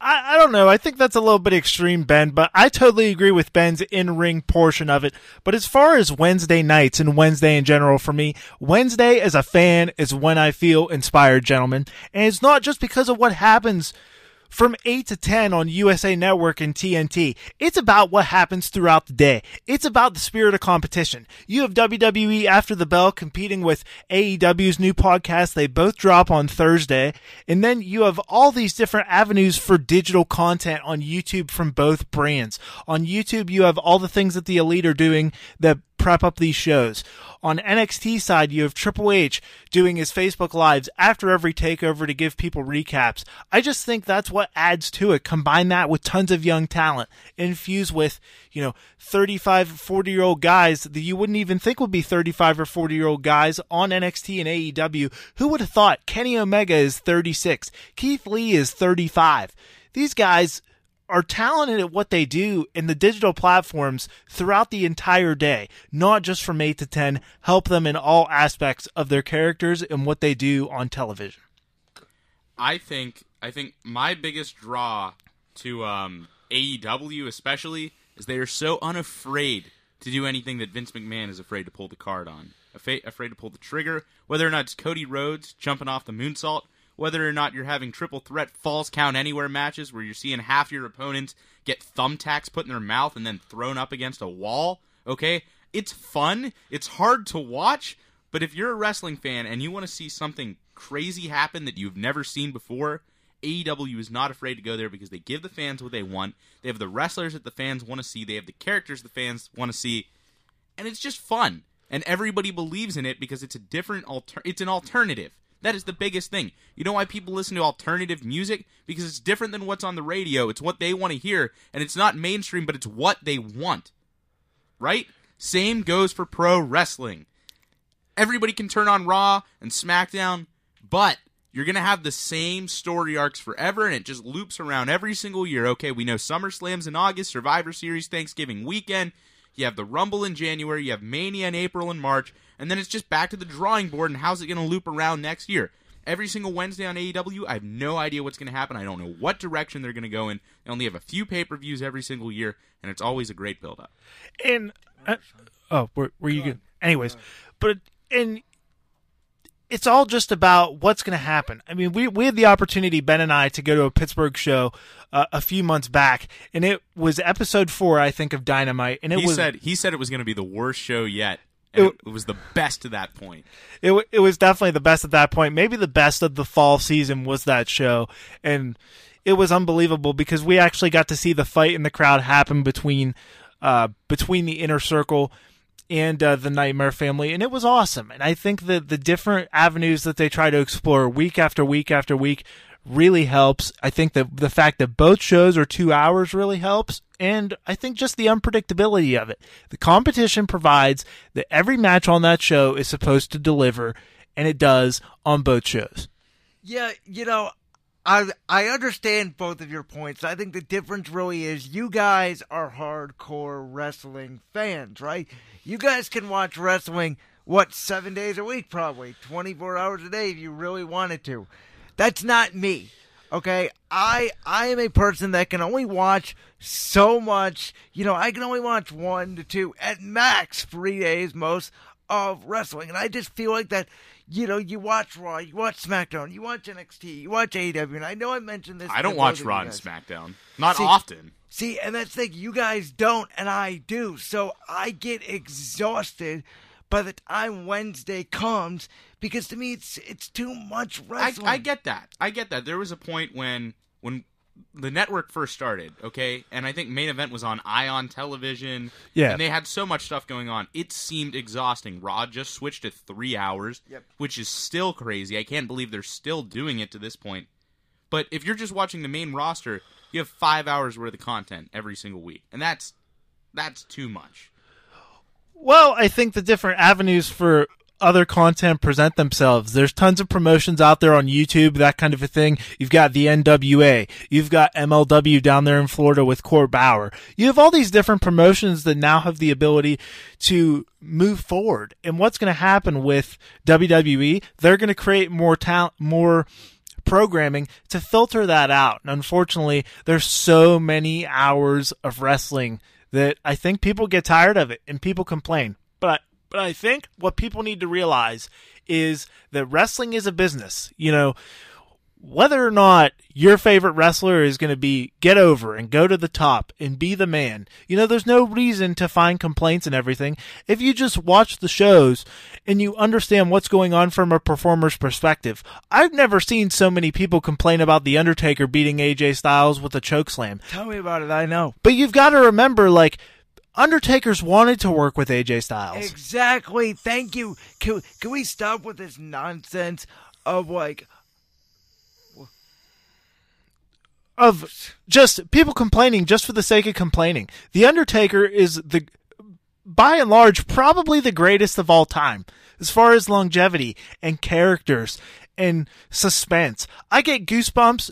I don't know. I think that's a little bit extreme, Ben, but I totally agree with Ben's in-ring portion of it. But as far as Wednesday nights and Wednesday in general for me, Wednesday as a fan is when I feel inspired, gentlemen. And it's not just because of what happens from 8 to 10 on USA Network and TNT. It's about what happens throughout the day. It's about the spirit of competition. You have WWE After the Bell competing with AEW's new podcast. They both drop on Thursday. And then you have all these different avenues for digital content on YouTube from both brands. On YouTube, you have all the things that the Elite are doing that prep up these shows. On NXT side, you have Triple H doing his Facebook Lives after every takeover to give people recaps. I just think that's what adds to it. Combine that with tons of young talent, infuse with, 35, 40-year-old guys that you wouldn't even think would be 35 or 40-year-old guys on NXT and AEW. Who would have thought Kenny Omega is 36? Keith Lee is 35. These guys are talented at what they do in the digital platforms throughout the entire day, not just from 8 to 10, help them in all aspects of their characters and what they do on television. I think my biggest draw to AEW especially is they are so unafraid to do anything that Vince McMahon is afraid to pull the card on, afraid to pull the trigger, whether or not it's Cody Rhodes jumping off the moonsault, whether or not you're having triple threat falls count anywhere matches where you're seeing half your opponents get thumbtacks put in their mouth and then thrown up against a wall, okay? It's fun. It's hard to watch. But if you're a wrestling fan and you want to see something crazy happen that you've never seen before, AEW is not afraid to go there because they give the fans what they want. They have the wrestlers that the fans want to see. They have the characters the fans want to see. And it's just fun. And everybody believes in it because it's a different it's an alternative. That is the biggest thing. You know why people listen to alternative music? Because it's different than what's on the radio. It's what they want to hear, and it's not mainstream, but it's what they want. Right? Same goes for pro wrestling. Everybody can turn on Raw and SmackDown, but you're going to have the same story arcs forever, and it just loops around every single year. Okay, we know SummerSlam's in August, Survivor Series, Thanksgiving weekend. You have the Rumble in January, you have Mania in April and March, and then it's just back to the drawing board and how's it going to loop around next year. Every single Wednesday on AEW, I have no idea what's going to happen. I don't know what direction they're going to go in. They only have a few pay-per-views every single year, and it's always a great build-up. And, were you good? Anyways, but, and it's all just about what's going to happen. I mean, we had the opportunity, Ben and I, to go to a Pittsburgh show a few months back, and it was episode 4, I think, of Dynamite. And he said it was going to be the worst show yet. And it was the best at that point. It was definitely the best at that point. Maybe the best of the fall season was that show, and it was unbelievable because we actually got to see the fight in the crowd happen between the Inner Circle and the Nightmare Family, and it was awesome. And I think that the different avenues that they try to explore week after week after week really helps. I think that the fact that both shows are 2 hours really helps, and I think just the unpredictability of it. The competition provides that every match on that show is supposed to deliver, and it does on both shows. Yeah, I understand both of your points. I think the difference really is you guys are hardcore wrestling fans, right? You guys can watch wrestling, 7 days a week probably, 24 hours a day if you really wanted to. That's not me, okay? I am a person that can only watch so much. I can only watch 1 to 2, at max 3 days most of wrestling. And I just feel like that, you watch Raw, you watch SmackDown, you watch NXT, you watch AEW. And I know I mentioned this. I don't watch Raw and SmackDown. Not often. See, and that's the thing. You guys don't, and I do. So I get exhausted by the time Wednesday comes, because to me it's too much wrestling. I get that. There was a point when the network first started, okay, and I think Main Event was on ION Television, yeah, and they had so much stuff going on. It seemed exhausting. Raw just switched to 3 hours, yep, which is still crazy. I can't believe they're still doing it to this point. But if you're just watching the main roster, you have 5 hours worth of content every single week, and that's too much. Well, I think the different avenues for other content present themselves. There's tons of promotions out there on YouTube, that kind of a thing. You've got the NWA. You've got MLW down there in Florida with Court Bauer. You have all these different promotions that now have the ability to move forward. And what's going to happen with WWE? They're going to create more talent, more programming to filter that out. And unfortunately, there's so many hours of wrestling that I think people get tired of it and people complain. But I think what people need to realize is that wrestling is a business. Whether or not your favorite wrestler is going to be get over and go to the top and be the man, there's no reason to find complaints and everything. If you just watch the shows and you understand what's going on from a performer's perspective, I've never seen so many people complain about The Undertaker beating AJ Styles with a chokeslam. Tell me about it, I know. But you've got to remember, Undertaker's wanted to work with AJ Styles. Exactly. Thank you. Can we stop with this nonsense of like... of just people complaining just for the sake of complaining. The Undertaker is, the, by and large, probably the greatest of all time as far as longevity and characters and suspense. I get goosebumps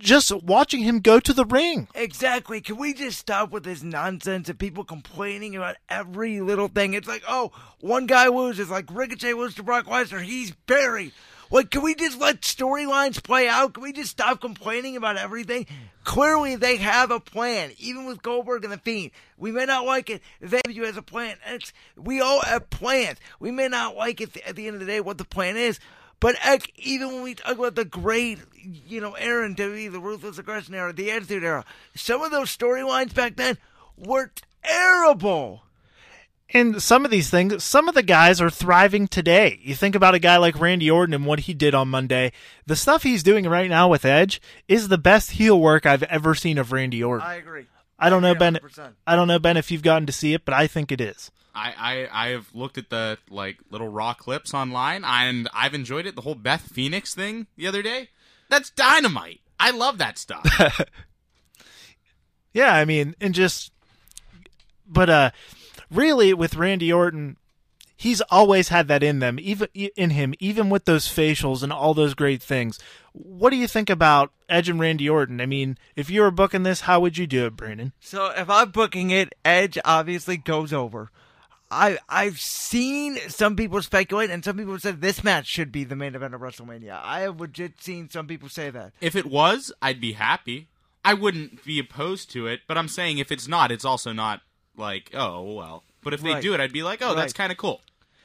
just watching him go to the ring. Exactly. Can we just stop with this nonsense of people complaining about every little thing? It's like, oh, one guy loses, like Ricochet loses to Brock Lesnar. He's buried. Like, can we just let storylines play out? Can we just stop complaining about everything? Clearly, they have a plan, even with Goldberg and The Fiend. We may not like it. They view as a plan. We all have plans. We may not like it at the end of the day what the plan is, but even when we talk about the great, you know, era in WWE, the Ruthless Aggression era, the Attitude era, some of those storylines back then were terrible. And some of these things, some of the guys are thriving today. You think about a guy like Randy Orton and what he did on Monday. The stuff he's doing right now with Edge is the best heel work I've ever seen of Randy Orton. I agree. I don't know, Ben, if you've gotten to see it, but I think it is. I have looked at the like little raw clips online, and I've enjoyed it. The whole Beth Phoenix thing the other day, that's dynamite. I love that stuff. Yeah, I mean, and just... But... really, with Randy Orton, he's always had that in them, even with those facials and all those great things. What do you think about Edge and Randy Orton? I mean, if you were booking this, how would you do it, Brandon? So if I'm booking it, Edge obviously goes over. I've seen some people speculate, and some people said this match should be the main event of WrestleMania. I have legit seen some people say that. If it was, I'd be happy. I wouldn't be opposed to it, but I'm saying if it's not, it's also not... like, oh, well. But if they do it, I'd be like, oh, that's kind of cool.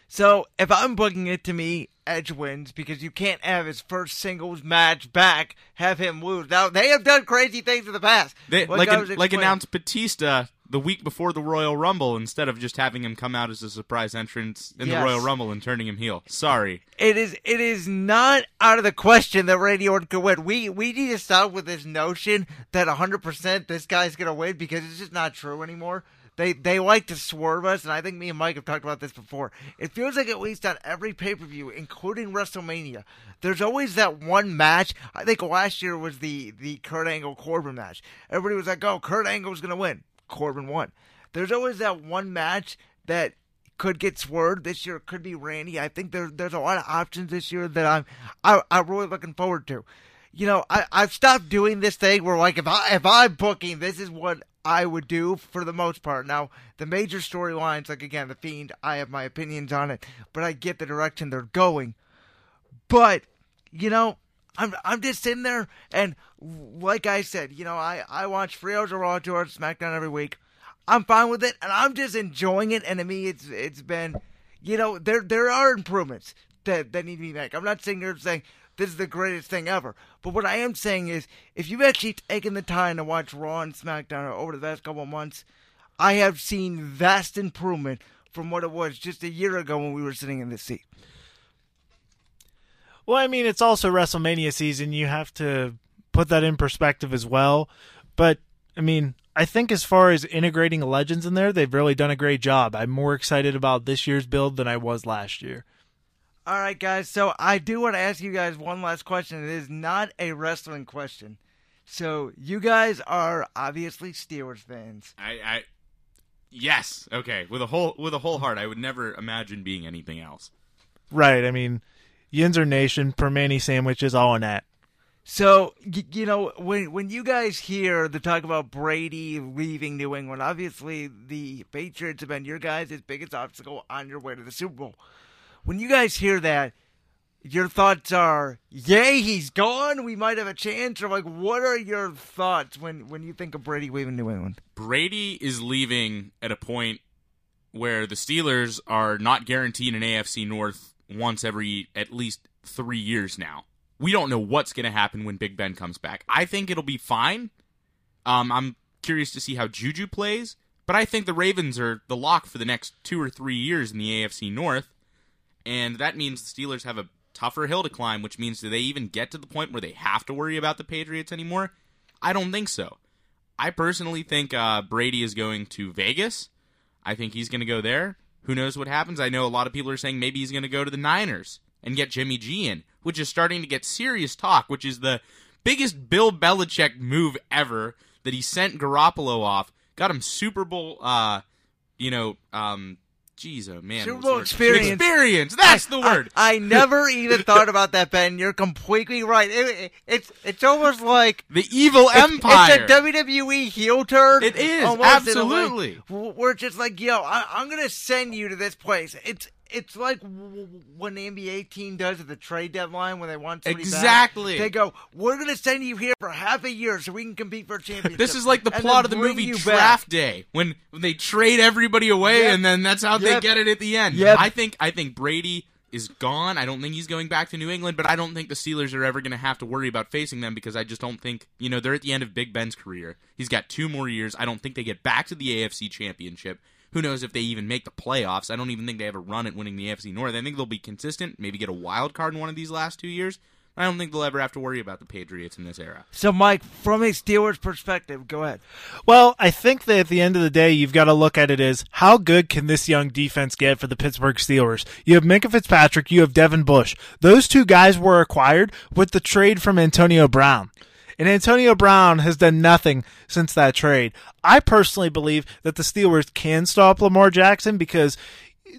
So, if I'm booking it, to me, Edge wins, because you can't have his first singles match back, have him lose. Now, they have done crazy things in the past. They, like announced Batista the week before the Royal Rumble, instead of just having him come out as a surprise entrance in the Royal Rumble and turning him heel. Sorry. It is not out of the question that Randy Orton could win. We need to stop with this notion that 100% this guy's going to win, because it's just not true anymore. They like to swerve us, and I think me and Mike have talked about this before. It feels like at least on every pay-per-view, including WrestleMania, there's always that one match. I think last year was the Kurt Angle-Corbin match. Everybody was like, oh, Kurt Angle's going to win. Corbin won. There's always that one match that could get swerved. This year it could be Randy. I think there's a lot of options this year that I'm really looking forward to. You know, I've stopped doing this thing where, like, if I'm booking, this is what I would do for the most part. Now, the major storylines, like, again, The Fiend, I have my opinions on it, but I get the direction they're going. But, you know, I'm just sitting there, and like I said, you know, I watch 3 hours of Raw, 2 hours of SmackDown every week. I'm fine with it, and I'm just enjoying it, and to me, it's been, you know, there are improvements that need to be made. I'm not sitting here saying... this is the greatest thing ever. But what I am saying is, if you've actually taken the time to watch Raw and SmackDown over the last couple of months, I have seen vast improvement from what it was just a year ago when we were sitting in this seat. Well, I mean, it's also WrestleMania season. You have to put that in perspective as well. But, I mean, I think as far as integrating legends in there, they've really done a great job. I'm more excited about this year's build than I was last year. All right, guys, so I do want to ask you guys one last question. It is not a wrestling question. So you guys are obviously Steelers fans. Yes, okay, with a whole heart. I would never imagine being anything else. Right, I mean, Yinzer Nation, Permani sandwiches, all in that. So, you know, when you guys hear the talk about Brady leaving New England, obviously the Patriots have been your guys' biggest obstacle on your way to the Super Bowl. When you guys hear that, your thoughts are, yay, he's gone, we might have a chance? Or, like, what are your thoughts when you think of Brady leaving New England? Brady is leaving at a point where the Steelers are not guaranteed an AFC North once every at least 3 years now. We don't know what's going to happen when Big Ben comes back. I think it'll be fine. I'm curious to see how Juju plays, but I think the Ravens are the lock for the next 2 or 3 years in the AFC North. And that means the Steelers have a tougher hill to climb, which means do they even get to the point where they have to worry about the Patriots anymore? I don't think so. I personally think Brady is going to Vegas. I think he's going to go there. Who knows what happens? I know a lot of people are saying maybe he's going to go to the Niners and get Jimmy G in, which is starting to get serious talk, which is the biggest Bill Belichick move ever, that he sent Garoppolo off, got him Super Bowl, geez, oh man. Super Bowl experience. Experience, that's the word. I never even thought about that, Ben. You're completely right. It's almost like... the evil empire. It's a WWE heel turn. It is, almost, absolutely. We're just like, yo, I'm going to send you to this place. It's like when the NBA team does at the trade deadline when they want somebody back. They go, we're going to send you here for half a year so we can compete for a championship. This is like the plot of the movie Draft Day when they trade everybody away and then that's how they get it at the end. Yep. I think Brady is gone. I don't think he's going back to New England, but I don't think the Steelers are ever going to have to worry about facing them because I just don't think, they're at the end of Big Ben's career. He's got 2 more years. I don't think they get back to the AFC Championship. Who knows if they even make the playoffs? I don't even think they have a run at winning the AFC North. I think they'll be consistent, maybe get a wild card in one of these last 2 years. I don't think they'll ever have to worry about the Patriots in this era. So, Mike, from a Steelers perspective, go ahead. Well, I think that at the end of the day, you've got to look at it as how good can this young defense get for the Pittsburgh Steelers? You have Minkah Fitzpatrick, you have Devin Bush. Those two guys were acquired with the trade from Antonio Brown. And Antonio Brown has done nothing since that trade. I personally believe that the Steelers can stop Lamar Jackson because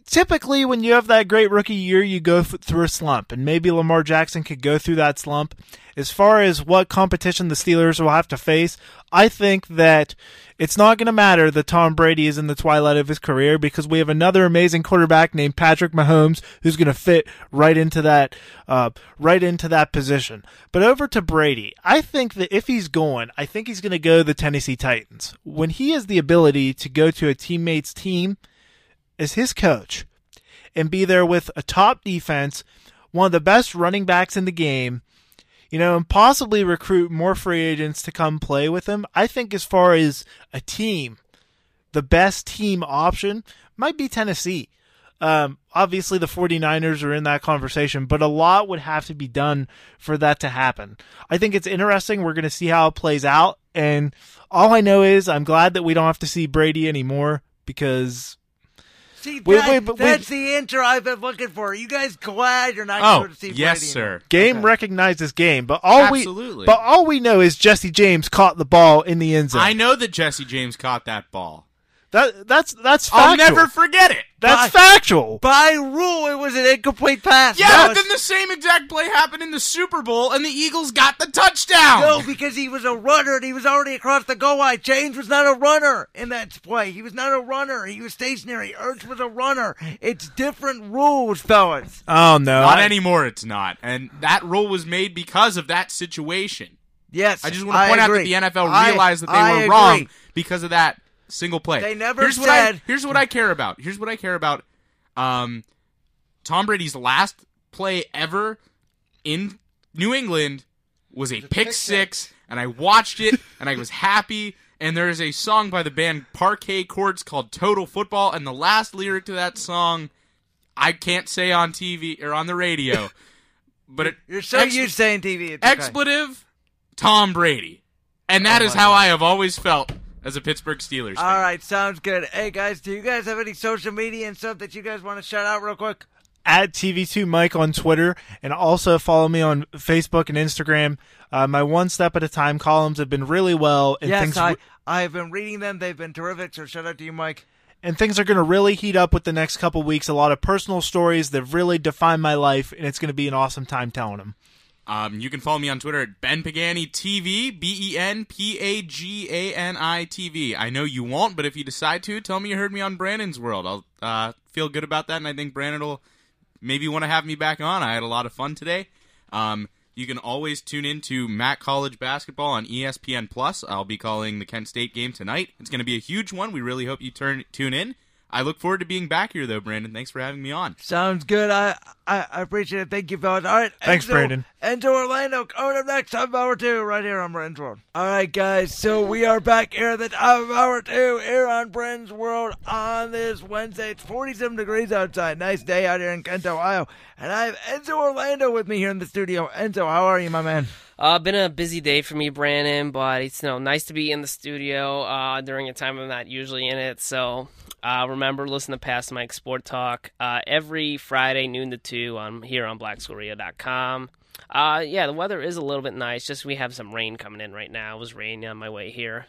typically when you have that great rookie year, you go through a slump, and maybe Lamar Jackson could go through that slump. As far as what competition the Steelers will have to face, I think that it's not going to matter that Tom Brady is in the twilight of his career because we have another amazing quarterback named Patrick Mahomes who's going to fit right into that position. But over to Brady, I think that if he's going, I think he's going to go to the Tennessee Titans. When he has the ability to go to a teammate's team as his coach and be there with a top defense, one of the best running backs in the game, and possibly recruit more free agents to come play with him. I think as far as a team, the best team option might be Tennessee. Obviously, the 49ers are in that conversation, but a lot would have to be done for that to happen. I think it's interesting. We're going to see how it plays out. And all I know is I'm glad that we don't have to see Brady anymore because... See, that's the intro I've been looking for. Are you guys glad you're not going to see Brady? Yes, sir. Game recognizes game, but all we know is Jesse James caught the ball in the end zone. I know that Jesse James caught that ball. That's factual. I'll never forget it. That's factual. By rule, it was an incomplete pass. Yeah, but then the same exact play happened in the Super Bowl, and the Eagles got the touchdown. No, because he was a runner, and he was already across the goal line. James was not a runner in that play. He was not a runner. He was stationary. Ertz was a runner. It's different rules, fellas. Oh, no. Not anymore, it's not. And that rule was made because of that situation. Yes, I just want to point out that the NFL realized that they were wrong because of that. Single play. They never said. Here's what I care about. Tom Brady's last play ever in New England was a pick six, and I watched it, and I was happy. And there is a song by the band Parquet Courts called "Total Football," and the last lyric to that song, I can't say on TV or on the radio, but you're so used to saying TV. It's expletive, okay. Tom Brady, and that is how I have always felt. As a Pittsburgh Steelers fan. All right, sounds good. Hey, guys, do you guys have any social media and stuff that you guys want to shout out real quick? @TV2Mike on Twitter, and also follow me on Facebook and Instagram. My One Step at a Time columns have been really well. And I have been reading them. They've been terrific, so shout out to you, Mike. And things are going to really heat up with the next couple weeks. A lot of personal stories that have really defined my life, and it's going to be an awesome time telling them. You can follow me on Twitter at Ben Pagani TV, BenPaganiTV. I know you won't, but if you decide to, tell me you heard me on Brandon's World. I'll feel good about that, and I think Brandon will maybe want to have me back on. I had a lot of fun today. You can always tune in to Matt College Basketball on ESPN+. I'll be calling the Kent State game tonight. It's going to be a huge one. We really hope you tune in. I look forward to being back here, though, Brandon. Thanks for having me on. Sounds good. I appreciate it. Thank you, fellas. All right. Thanks, Brandon. Enzo Orlando, coming up next, Top of Hour 2, right here on Brandon's World. All right, guys. So we are back here at the Top of Hour 2 here on Brandon's World on this Wednesday. It's 47 degrees outside. Nice day out here in Kent, Ohio. And I have Enzo Orlando with me here in the studio. Enzo, how are you, my man? Been a busy day for me, Brandon, but it's nice to be in the studio during a time I'm not usually in it. So Remember, listen to Past Mike Sport Talk every Friday, noon to 2, here on blackschoolradio.com. Yeah, the weather is a little bit nice. Just we have some rain coming in right now. It was raining on my way here.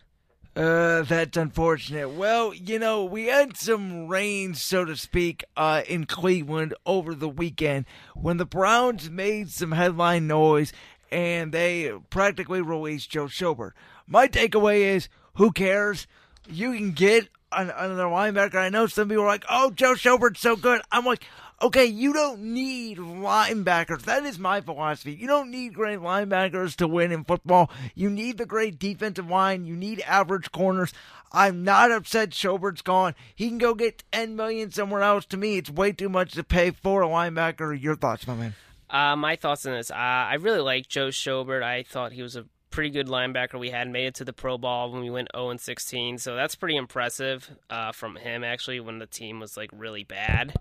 That's unfortunate. Well, you know, we had some rain, so to speak, in Cleveland over the weekend when the Browns made some headline noise and they practically released Joe Schobert. My takeaway is, who cares? You can get another linebacker. I know some people are like, oh, Joe Schobert's so good. I'm like, okay, you don't need linebackers. That is my philosophy. You don't need great linebackers to win in football. You need the great defensive line. You need average corners. I'm not upset Schobert's gone. He can go get $10 million somewhere else. To me, it's way too much to pay for a linebacker. Your thoughts, my man? My thoughts on this. I really like Joe Schobert. I thought he was a pretty good linebacker we had, made it to the Pro Bowl when we went 0-16, so that's pretty impressive from him, actually, when the team was, like, really bad.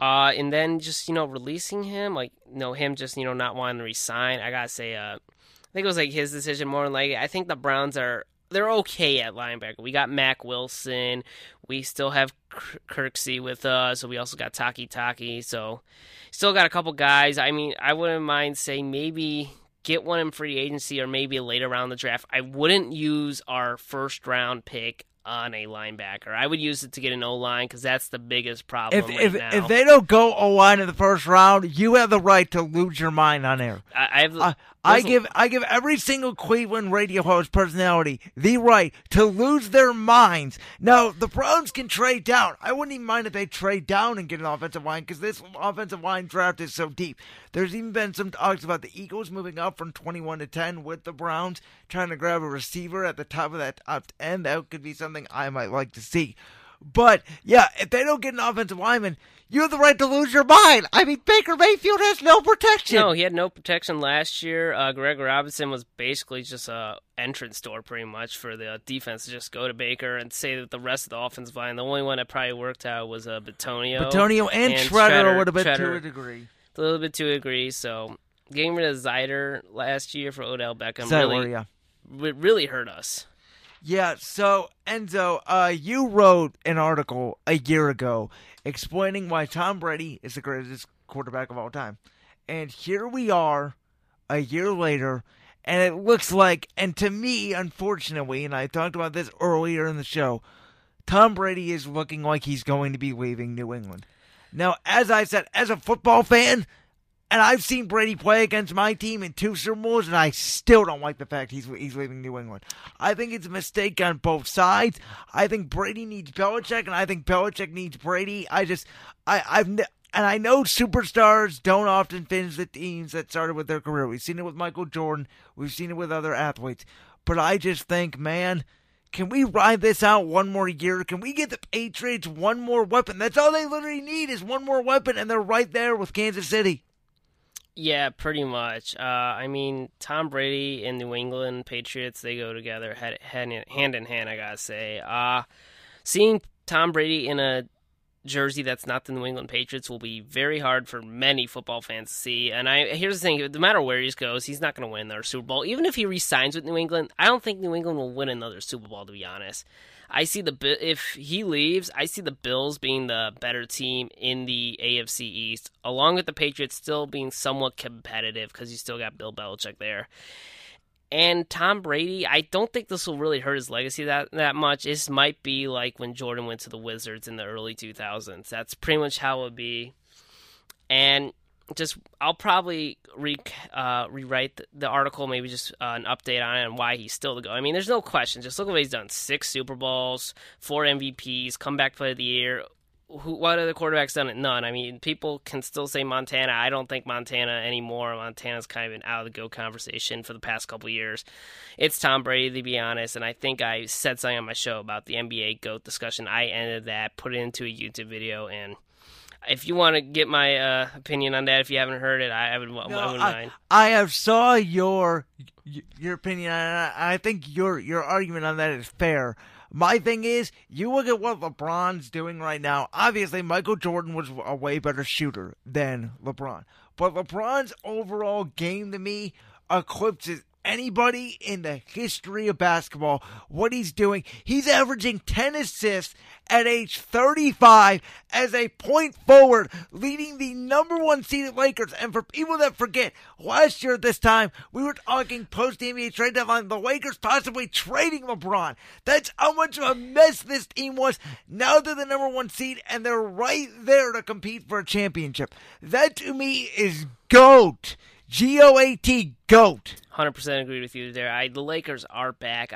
And then just, you know, releasing him, like, you know, him just, you know, not wanting to resign, I gotta say, I think it was, like, his decision more than, like, I think the Browns are, they're okay at linebacker. We got Mack Wilson, we still have Kirksey with us, so we also got Taki, so still got a couple guys. I mean, I wouldn't mind saying maybe get one in free agency or maybe later round the draft. I wouldn't use our first-round pick on a linebacker. I would use it to get an O-line because that's the biggest problem right now. If they don't go O-line in the first round, you have the right to lose your mind on air. I give every single Cleveland radio host personality the right to lose their minds. Now, the Browns can trade down. I wouldn't even mind if they trade down and get an offensive line because this offensive line draft is so deep. There's even been some talks about the Eagles moving up from 21 to 10 with the Browns, trying to grab a receiver at the top of that top end. That could be something I might like to see. But, yeah, if they don't get an offensive lineman, you have the right to lose your mind. I mean, Baker Mayfield has no protection. No, he had no protection last year. Greg Robinson was basically just a entrance door pretty much for the defense to just go to Baker and say that the rest of the offensive line, the only one that probably worked out was Bitonio. Bitonio and Shredder a little bit to a degree. A little bit to a degree, so getting rid of Zider last year for Odell Beckham really hurt us. Yeah, so, Enzo, you wrote an article a year ago explaining why Tom Brady is the greatest quarterback of all time. And here we are a year later, and it looks like, and to me, unfortunately, and I talked about this earlier in the show, Tom Brady is looking like he's going to be leaving New England. Now, as I said, as a football fan, and I've seen Brady play against my team in 2 Super Bowls, and I still don't like the fact he's leaving New England. I think it's a mistake on both sides. I think Brady needs Belichick, and I think Belichick needs Brady. And I know superstars don't often finish the teams that started with their career. We've seen it with Michael Jordan. We've seen it with other athletes. But I just think, man, can we ride this out one more year? Can we get the Patriots one more weapon? That's all they literally need is one more weapon, and they're right there with Kansas City. Yeah, pretty much. I mean, Tom Brady and New England Patriots, they go together hand in hand, I gotta say. Seeing Tom Brady in a jersey that's not the New England Patriots will be very hard for many football fans to see. And here's the thing, no matter where he goes, he's not going to win another Super Bowl. Even if he re-signs with New England, I don't think New England will win another Super Bowl, to be honest. If he leaves, I see the Bills being the better team in the AFC East, along with the Patriots still being somewhat competitive because you still got Bill Belichick there. And Tom Brady, I don't think this will really hurt his legacy that much. This might be like when Jordan went to the Wizards in the early 2000s. That's pretty much how it would be. And just I'll probably rewrite the article, maybe just an update on it and why he's still the GOAT. I mean, there's no question. Just look at what he's done. 6 Super Bowls, 4 MVPs, comeback player of the year. What other quarterbacks done it? None. I mean, people can still say Montana. I don't think Montana anymore. Montana's kind of been out of the GOAT conversation for the past couple of years. It's Tom Brady, to be honest, and I think I said something on my show about the NBA GOAT discussion. I ended that, put it into a YouTube video, and if you want to get my opinion on that, if you haven't heard it, I wouldn't mind. I have saw your opinion, and I think your argument on that is fair. My thing is, you look at what LeBron's doing right now. Obviously, Michael Jordan was a way better shooter than LeBron. But LeBron's overall game, to me, eclipses anybody in the history of basketball. What he's doing, he's averaging 10 assists at age 35 as a point forward, leading the #1 seeded Lakers. And for people that forget, last year at this time, we were talking post-NBA trade deadline, the Lakers possibly trading LeBron. That's how much of a mess this team was. Now they're the #1 seed, and they're right there to compete for a championship. That, to me, is GOAT. GOAT, GOAT. 100% agree with you there. The Lakers are back.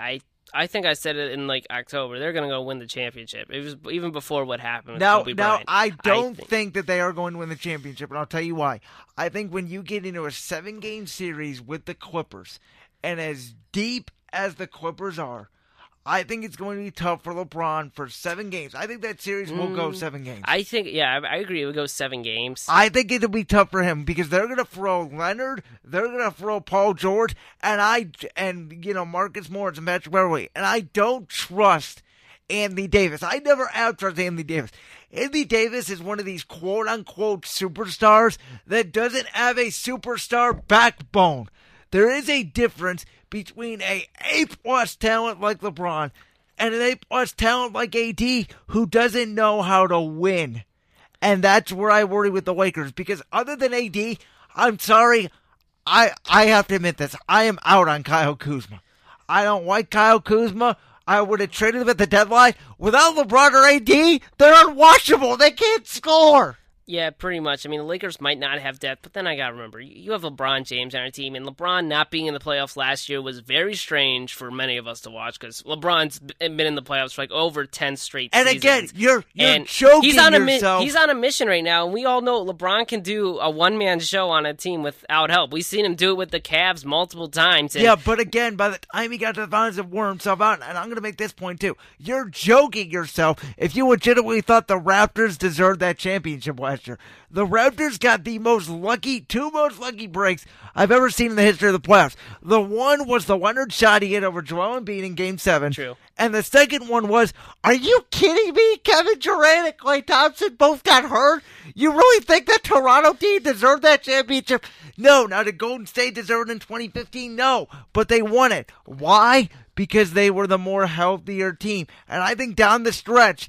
I think I said it in like October. They're going to go win the championship. It was even before what happened with Kobe Bryant. Now, I don't think that they are going to win the championship, and I'll tell you why. I think when you get into a 7-game series with the Clippers, and as deep as the Clippers are, I think it's going to be tough for LeBron for 7 games. I think that series will go 7 games. I think, yeah, I agree. It will go 7 games. I think it'll be tough for him because they're going to throw Leonard, they're going to throw Paul George, and Marcus Morris and Patrick Beverly. And I don't trust Anthony Davis. I never out-trust Anthony Davis. Anthony Davis is one of these quote-unquote superstars that doesn't have a superstar backbone. There is a difference between an A-plus talent like LeBron and an A-plus talent like AD who doesn't know how to win. And that's where I worry with the Lakers because other than AD, I'm sorry, I have to admit this. I am out on Kyle Kuzma. I don't like Kyle Kuzma. I would have traded him at the deadline. Without LeBron or AD, they're unwatchable. They can't score. Yeah, pretty much. I mean, the Lakers might not have depth, but then I got to remember, you have LeBron James on your team, and LeBron not being in the playoffs last year was very strange for many of us to watch because LeBron's been in the playoffs for like over 10 straight seasons. And again, you're joking yourself. He's on a mission right now, and we all know LeBron can do a one-man show on a team without help. We've seen him do it with the Cavs multiple times. Yeah, but again, by the time he got to the finals, it wore himself out, and I'm going to make this point too. You're joking yourself if you legitimately thought the Raptors deserved that championship last year. The Raptors got the two most lucky breaks I've ever seen in the history of the playoffs. The one was the Leonard shot he hit over Joel Embiid in Game 7. True. And the second one was, are you kidding me? Kevin Durant and Klay Thompson both got hurt? You really think that Toronto team deserved that championship? No. Now, did Golden State deserve it in 2015? No. But they won it. Why? Because they were the more healthier team. And I think down the stretch,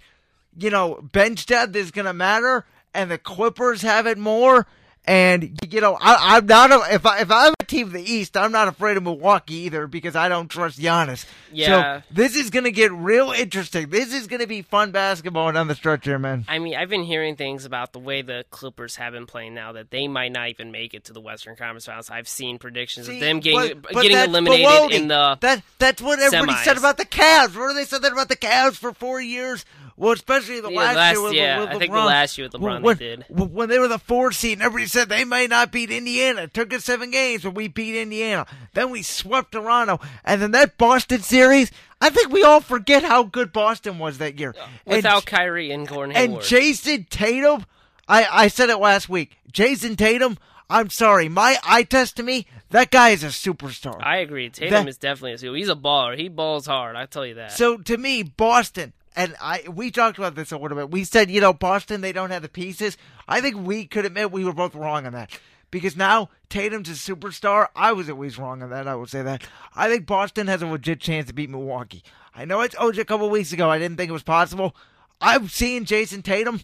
bench depth is going to matter. And the Clippers have it more. And, I'm not – if I have a team in the East, I'm not afraid of Milwaukee either because I don't trust Giannis. Yeah. So this is going to get real interesting. This is going to be fun basketball down the stretch here, man. I mean, I've been hearing things about the way the Clippers have been playing now that they might not even make it to the Western Conference Finals. I've seen predictions of them getting eliminated in the That's what everybody said about the Cavs. Remember they said that about the Cavs for 4 years? Well, especially the last year with LeBron. I think the last year with LeBron they did. When they were the 4 seed, and everybody said they might not beat Indiana. It took us 7 games, but we beat Indiana. Then we swept Toronto. And then that Boston series, I think we all forget how good Boston was that year. Without Kyrie and Gordon Hayward. And Jason Tatum, I said it last week, Jason Tatum, I'm sorry, my eye test to me, that guy is a superstar. I agree. Tatum is definitely a superstar. He's a baller. He balls hard, I tell you that. So, to me, Boston... And we talked about this a little bit. We said, Boston, they don't have the pieces. I think we could admit we were both wrong on that. Because now Tatum's a superstar. I was always wrong on that. I will say that. I think Boston has a legit chance to beat Milwaukee. I know I told you a couple weeks ago I didn't think it was possible. I'm seeing Jason Tatum.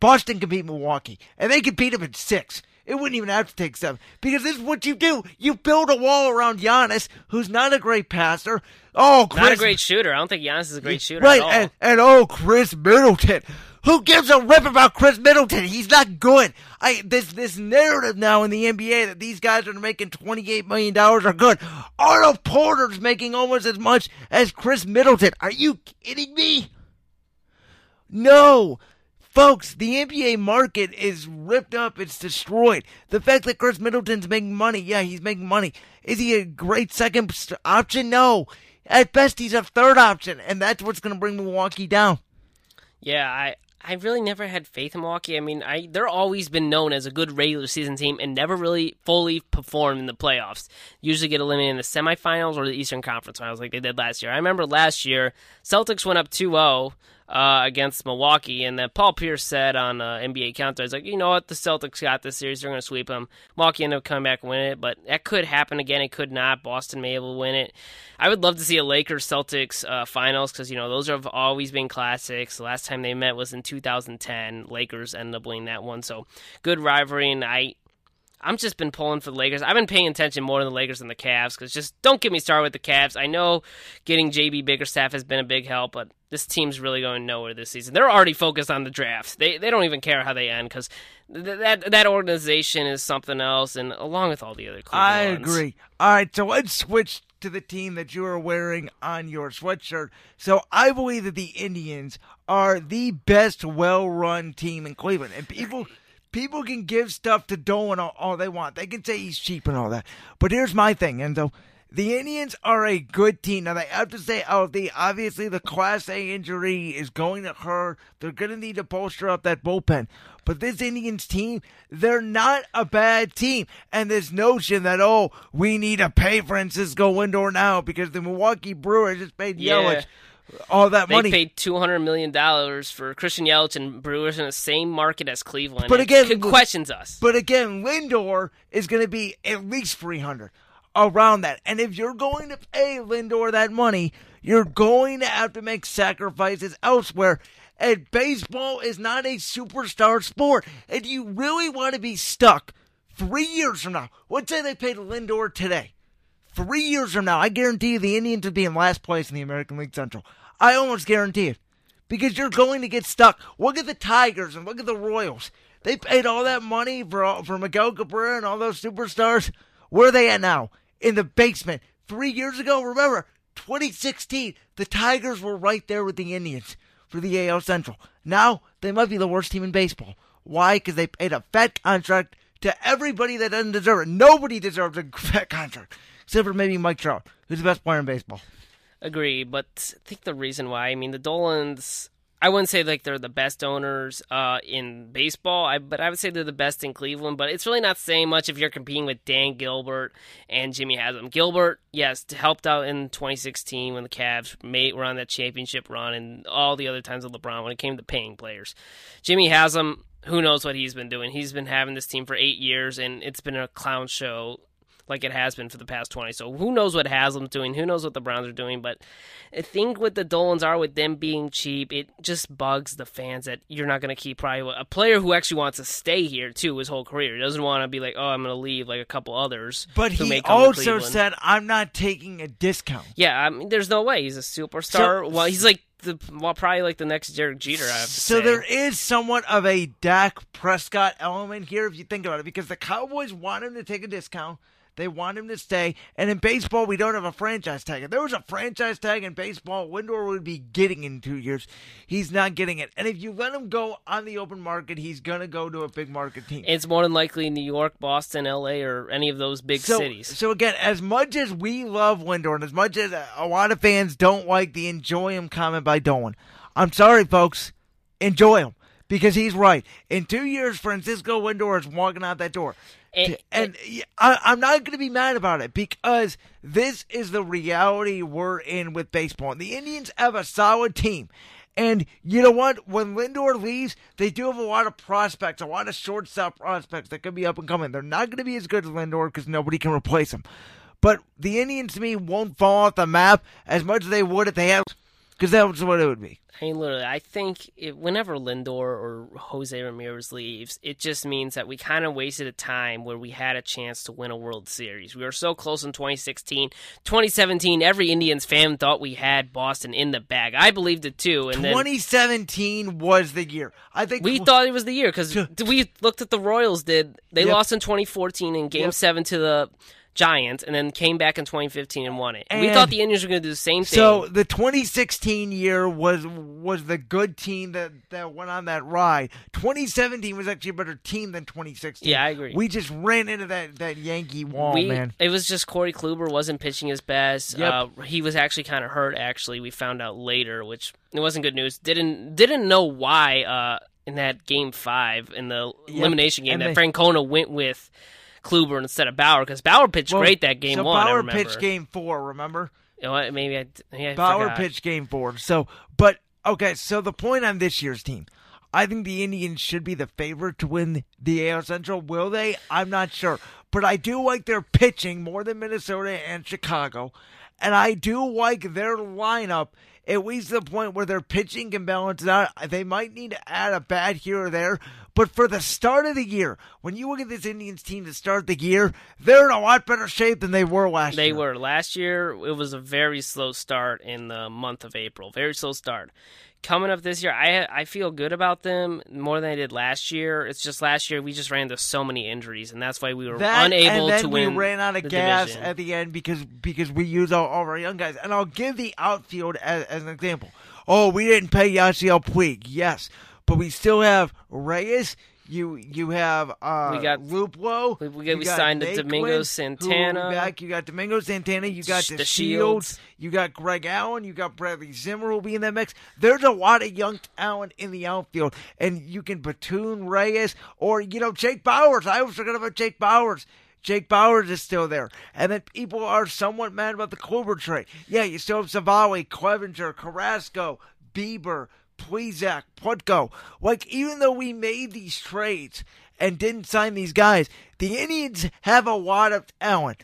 Boston can beat Milwaukee. And they could beat him in 6. It wouldn't even have to take 7. Because this is what you do. You build a wall around Giannis, who's not a great passer. Oh, Chris. Not a great shooter. I don't think Giannis is a great shooter at all. Right, and Chris Middleton. Who gives a rip about Chris Middleton? He's not good. This narrative now in the NBA that these guys are making $28 million are good. Otto Porter's making almost as much as Chris Middleton. Are you kidding me? No. Folks, the NBA market is ripped up. It's destroyed. The fact that Chris Middleton's making money, yeah, he's making money. Is he a great second option? No. At best, he's a third option, and that's what's going to bring Milwaukee down. Yeah, I really never had faith in Milwaukee. I mean, they're always been known as a good regular season team and never really fully performed in the playoffs. Usually get eliminated in the semifinals or the Eastern Conference Finals like they did last year. I remember last year, Celtics went up 2-0 against Milwaukee. And then Paul Pierce said on NBA Countdown, he's like, you know what, the Celtics got this series. They're going to sweep them. Milwaukee ended up coming back and winning it, but that could happen again. It could not. Boston may be able to win it. I would love to see a Lakers-Celtics finals because, you know, those have always been classics. The last time they met was in 2010. Lakers ended up winning that one. So good rivalry, and I'm just been pulling for the Lakers. I've been paying attention more to the Lakers than the Cavs because just don't get me started with the Cavs. I know getting J.B. Bickerstaff has been a big help, but this team's really going nowhere this season. They're already focused on the draft. They don't even care how they end because that organization is something else, and along with all the other Cleveland I agree. All right, so let's switch to the team that you are wearing on your sweatshirt. So I believe that the Indians are the best well-run team in Cleveland, and People can give stuff to Dolan all they want. They can say he's cheap and all that. But here's my thing, Enzo. The Indians are a good team. Now, I have to say, obviously the Class A injury is going to hurt. They're going to need to bolster up that bullpen. But this Indians team, they're not a bad team. And this notion that, oh, we need to pay Francisco Lindor now because the Milwaukee Brewers just paid Yelich. All that money. They paid $200 million for Christian Yelich and Brewers in the same market as Cleveland. But again, it questions us. But again, Lindor is going to be at least $300 around that. And if you're going to pay Lindor that money, you're going to have to make sacrifices elsewhere. And baseball is not a superstar sport. And you really want to be stuck 3 years from now. Let's say they paid Lindor today. 3 years from now, I guarantee you the Indians would be in last place in the American League Central. I almost guarantee it. Because you're going to get stuck. Look at the Tigers and look at the Royals. They paid all that money for Miguel Cabrera and all those superstars. Where are they at now? In the basement. 3 years ago, remember, 2016, the Tigers were right there with the Indians for the AL Central. Now, they might be the worst team in baseball. Why? Because they paid a fat contract to everybody that doesn't deserve it. Nobody deserves a fat contract. Except for maybe Mike Trout, who's the best player in baseball. Agree, but I think the reason why, I mean, the Dolans, I wouldn't say like they're the best owners in baseball, but I would say they're the best in Cleveland. But it's really not saying much if you're competing with Dan Gilbert and Jimmy Haslam. Gilbert, yes, helped out in 2016 when the Cavs were on that championship run and all the other times with LeBron when it came to paying players. Jimmy Haslam, who knows what he's been doing. He's been having this team for 8 years, and it's been a clown show like it has been for the past 20. So who knows what Haslam's doing? Who knows what the Browns are doing? But I think what the Dolans are with them being cheap, it just bugs the fans that you're not going to keep probably a player who actually wants to stay here, too, his whole career. He doesn't want to be like, oh, I'm going to leave like a couple others. But he also said, I'm not taking a discount. Yeah, I mean, there's no way. He's a superstar. So, well, he's like, probably like the next Derek Jeter, I have to say. So there is somewhat of a Dak Prescott element here, if you think about it, because the Cowboys want him to take a discount. They want him to stay. And in baseball, we don't have a franchise tag. If there was a franchise tag in baseball, Lindor would be getting in 2 years. He's not getting it. And if you let him go on the open market, he's going to go to a big market team. It's more than likely New York, Boston, L.A., or any of those big cities. So, again, as much as we love Lindor and as much as a lot of fans don't like the enjoy him comment by Dolan, I'm sorry, folks, enjoy him because he's right. In 2 years, Francisco Lindor is walking out that door. And I'm not going to be mad about it because this is the reality we're in with baseball. And the Indians have a solid team. And you know what? When Lindor leaves, they do have a lot of prospects, a lot of shortstop prospects that could be up and coming. They're not going to be as good as Lindor because nobody can replace him. But the Indians, to me, won't fall off the map as much as they would if they had, because that's what it would be. I mean, literally, I think whenever Lindor or Jose Ramirez leaves, it just means that we kind of wasted a time where we had a chance to win a World Series. We were so close in 2016. 2017, every Indians fan thought we had Boston in the bag. I believed it, too. And 2017 was the year. I think we thought it was the year because we looked at the Royals did. They lost in 2014 in Game 7 to the Giants, and then came back in 2015 and won it. And we thought the Indians were going to do the same thing. So the 2016 year was the good team that went on that ride. 2017 was actually a better team than 2016. Yeah, I agree. We just ran into that Yankee wall, man. It was just Corey Kluber wasn't pitching his best. Yep. He was actually kind of hurt, actually. We found out later, which it wasn't good news. Didn't know why in that Game 5, in the elimination game, that Francona went with Kluber instead of Bauer, because Bauer pitched great that game one. Bauer pitched Game 4, remember? You know what? Maybe I forgot. Bauer pitched Game 4. So, but Okay, so the point on this year's team, I think the Indians should be the favorite to win the AL Central. Will they? I'm not sure. But I do like their pitching more than Minnesota and Chicago. And I do like their lineup, at least to the point where their pitching can balance it out. They might need to add a bat here or there. But for the start of the year, when you look at this Indians team to start the year, they're in a lot better shape than they were last year. They were. Last year, it was a very slow start in the month of April. Very slow start. Coming up this year, I feel good about them more than I did last year. It's just last year we just ran into so many injuries, and that's why we were unable to win. And then we ran out of gas division at the end because we used all of our young guys. And I'll give the outfield as an example. Oh, we didn't pay Yasiel Puig. Yes, but we still have Reyes. You have we got Luplo. We signed Domingo Santana. You got Domingo Santana. You got the Shields. You got Greg Allen. You got Bradley Zimmer will be in that mix. There's a lot of young talent in the outfield, and you can platoon Reyes or Jake Bowers. I was forgot about Jake Bowers. Jake Bowers is still there. And then people are somewhat mad about the Kluber trade. Yeah, you still have Savali, Clevenger, Carrasco, Bieber, Plezak, Plutko. Like, even though we made these trades and didn't sign these guys, the Indians have a lot of talent.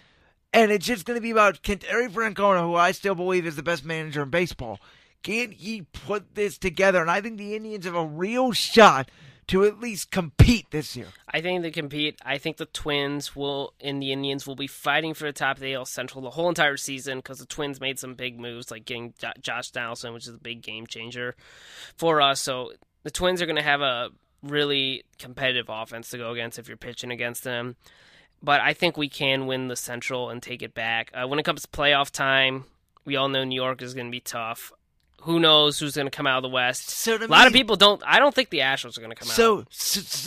And it's just going to be about, can Terry Francona, who I still believe is the best manager in baseball, can he put this together? And I think the Indians have a real shot to at least compete this year. I think they compete. I think the Twins and the Indians will be fighting for the top of the AL Central the whole entire season because the Twins made some big moves, like getting Josh Donaldson, which is a big game changer for us. So the Twins are going to have a really competitive offense to go against if you're pitching against them. But I think we can win the Central and take it back. When it comes to playoff time, we all know New York is going to be tough. Who knows who's going to come out of the West? So a lot of people don't. I don't think the Astros are going to come out. So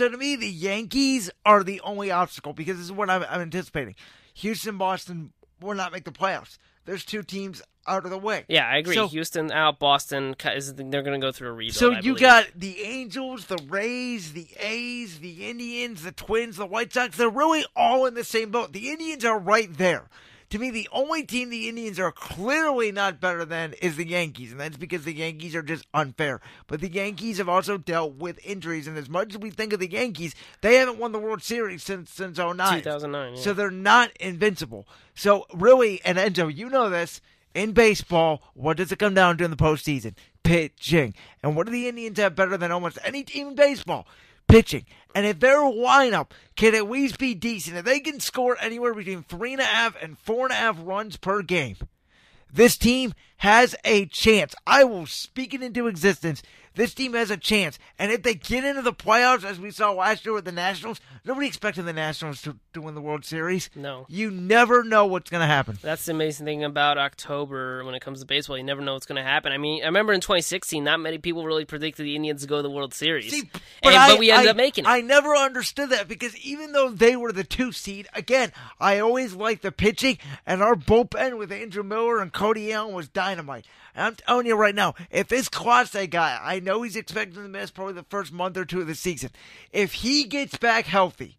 to me, the Yankees are the only obstacle because this is what I'm anticipating. Houston, Boston will not make the playoffs. There's two teams out of the way. Yeah, I agree. So, Houston out, Boston. They're going to go through a rebuild. So you got the Angels, the Rays, the A's, the Indians, the Twins, the White Sox. They're really all in the same boat. The Indians are right there. To me, the only team the Indians are clearly not better than is the Yankees, and that's because the Yankees are just unfair. But the Yankees have also dealt with injuries, and as much as we think of the Yankees, they haven't won the World Series since 2009. 2009, yeah. So they're not invincible. So really, and Enzo, you know this, in baseball, what does it come down to in the postseason? Pitching. And what do the Indians have better than almost any team in baseball? Pitching. And if their lineup can at least be decent, if they can score anywhere between 3.5 and 4.5 runs per game, this team has a chance. I will speak it into existence. This team has a chance. And if they get into the playoffs, as we saw last year with the Nationals, nobody expected the Nationals to win the World Series. No. You never know what's going to happen. That's the amazing thing about October when it comes to baseball. You never know what's going to happen. I mean, I remember in 2016, not many people really predicted the Indians to go to the World Series. See, but we ended up making it. I never understood that because even though they were the 2 seed, again, I always liked the pitching, and our bullpen with Andrew Miller and Cody Allen was dynamite. And I'm telling you right now, if this Clase guy, I know he's expected to miss probably the first month or two of the season. If he gets back healthy,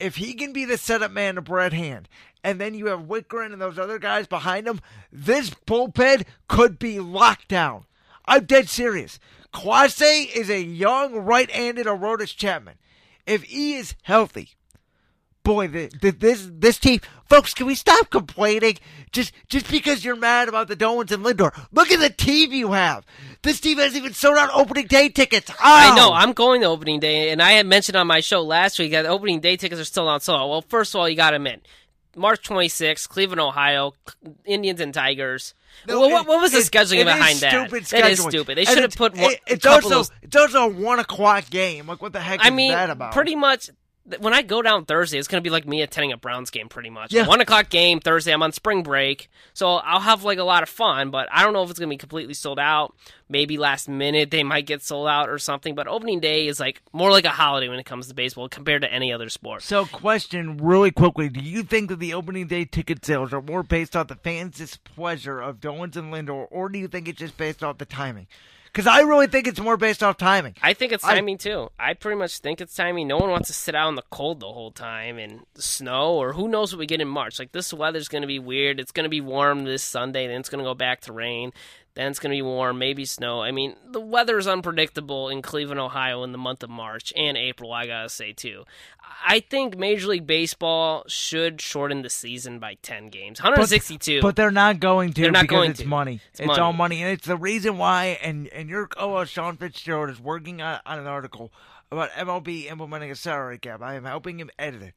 if he can be the setup man to Brad Hand, and then you have Whitgren and those other guys behind him, this bullpen could be locked down. I'm dead serious. Clase is a young right-handed Aroldis Chapman. If he is healthy, boy, this team, folks, can we stop complaining just because you're mad about the Dolans and Lindor? Look at the team you have. This team hasn't even sold out opening day tickets. Oh. I know. I'm going to opening day, and I had mentioned on my show last week that opening day tickets are still not sold out. Well, first of all, you got them in. March 26th, Cleveland, Ohio, Indians and Tigers. No, well, what was the scheduling behind that? That is stupid. They should have put one. It's also a 1 o'clock game. Like, what the heck is that about? Pretty much. When I go down Thursday, it's going to be like me attending a Browns game pretty much. Yeah. 1 o'clock game Thursday, I'm on spring break, so I'll have like a lot of fun, but I don't know if it's going to be completely sold out. Maybe last minute they might get sold out or something, but opening day is like more like a holiday when it comes to baseball compared to any other sport. So question really quickly, do you think that the opening day ticket sales are more based off the fans' displeasure of Dolans and Lindor, or do you think it's just based off the timing? Because I really think it's more based off timing. I think it's timing, too. I pretty much think it's timing. No one wants to sit out in the cold the whole time and the snow or who knows what we get in March. Like, this weather's going to be weird. It's going to be warm this Sunday, then it's going to go back to rain. Then it's going to be warm, maybe snow. I mean, the weather is unpredictable in Cleveland, Ohio in the month of March and April, I got to say, too. I think Major League Baseball should shorten the season by 10 games. 162. But they're not going to because it's money. It's all money. And it's the reason why, and your co-host Sean Fitzgerald is working on an article about MLB implementing a salary cap. I am helping him edit it.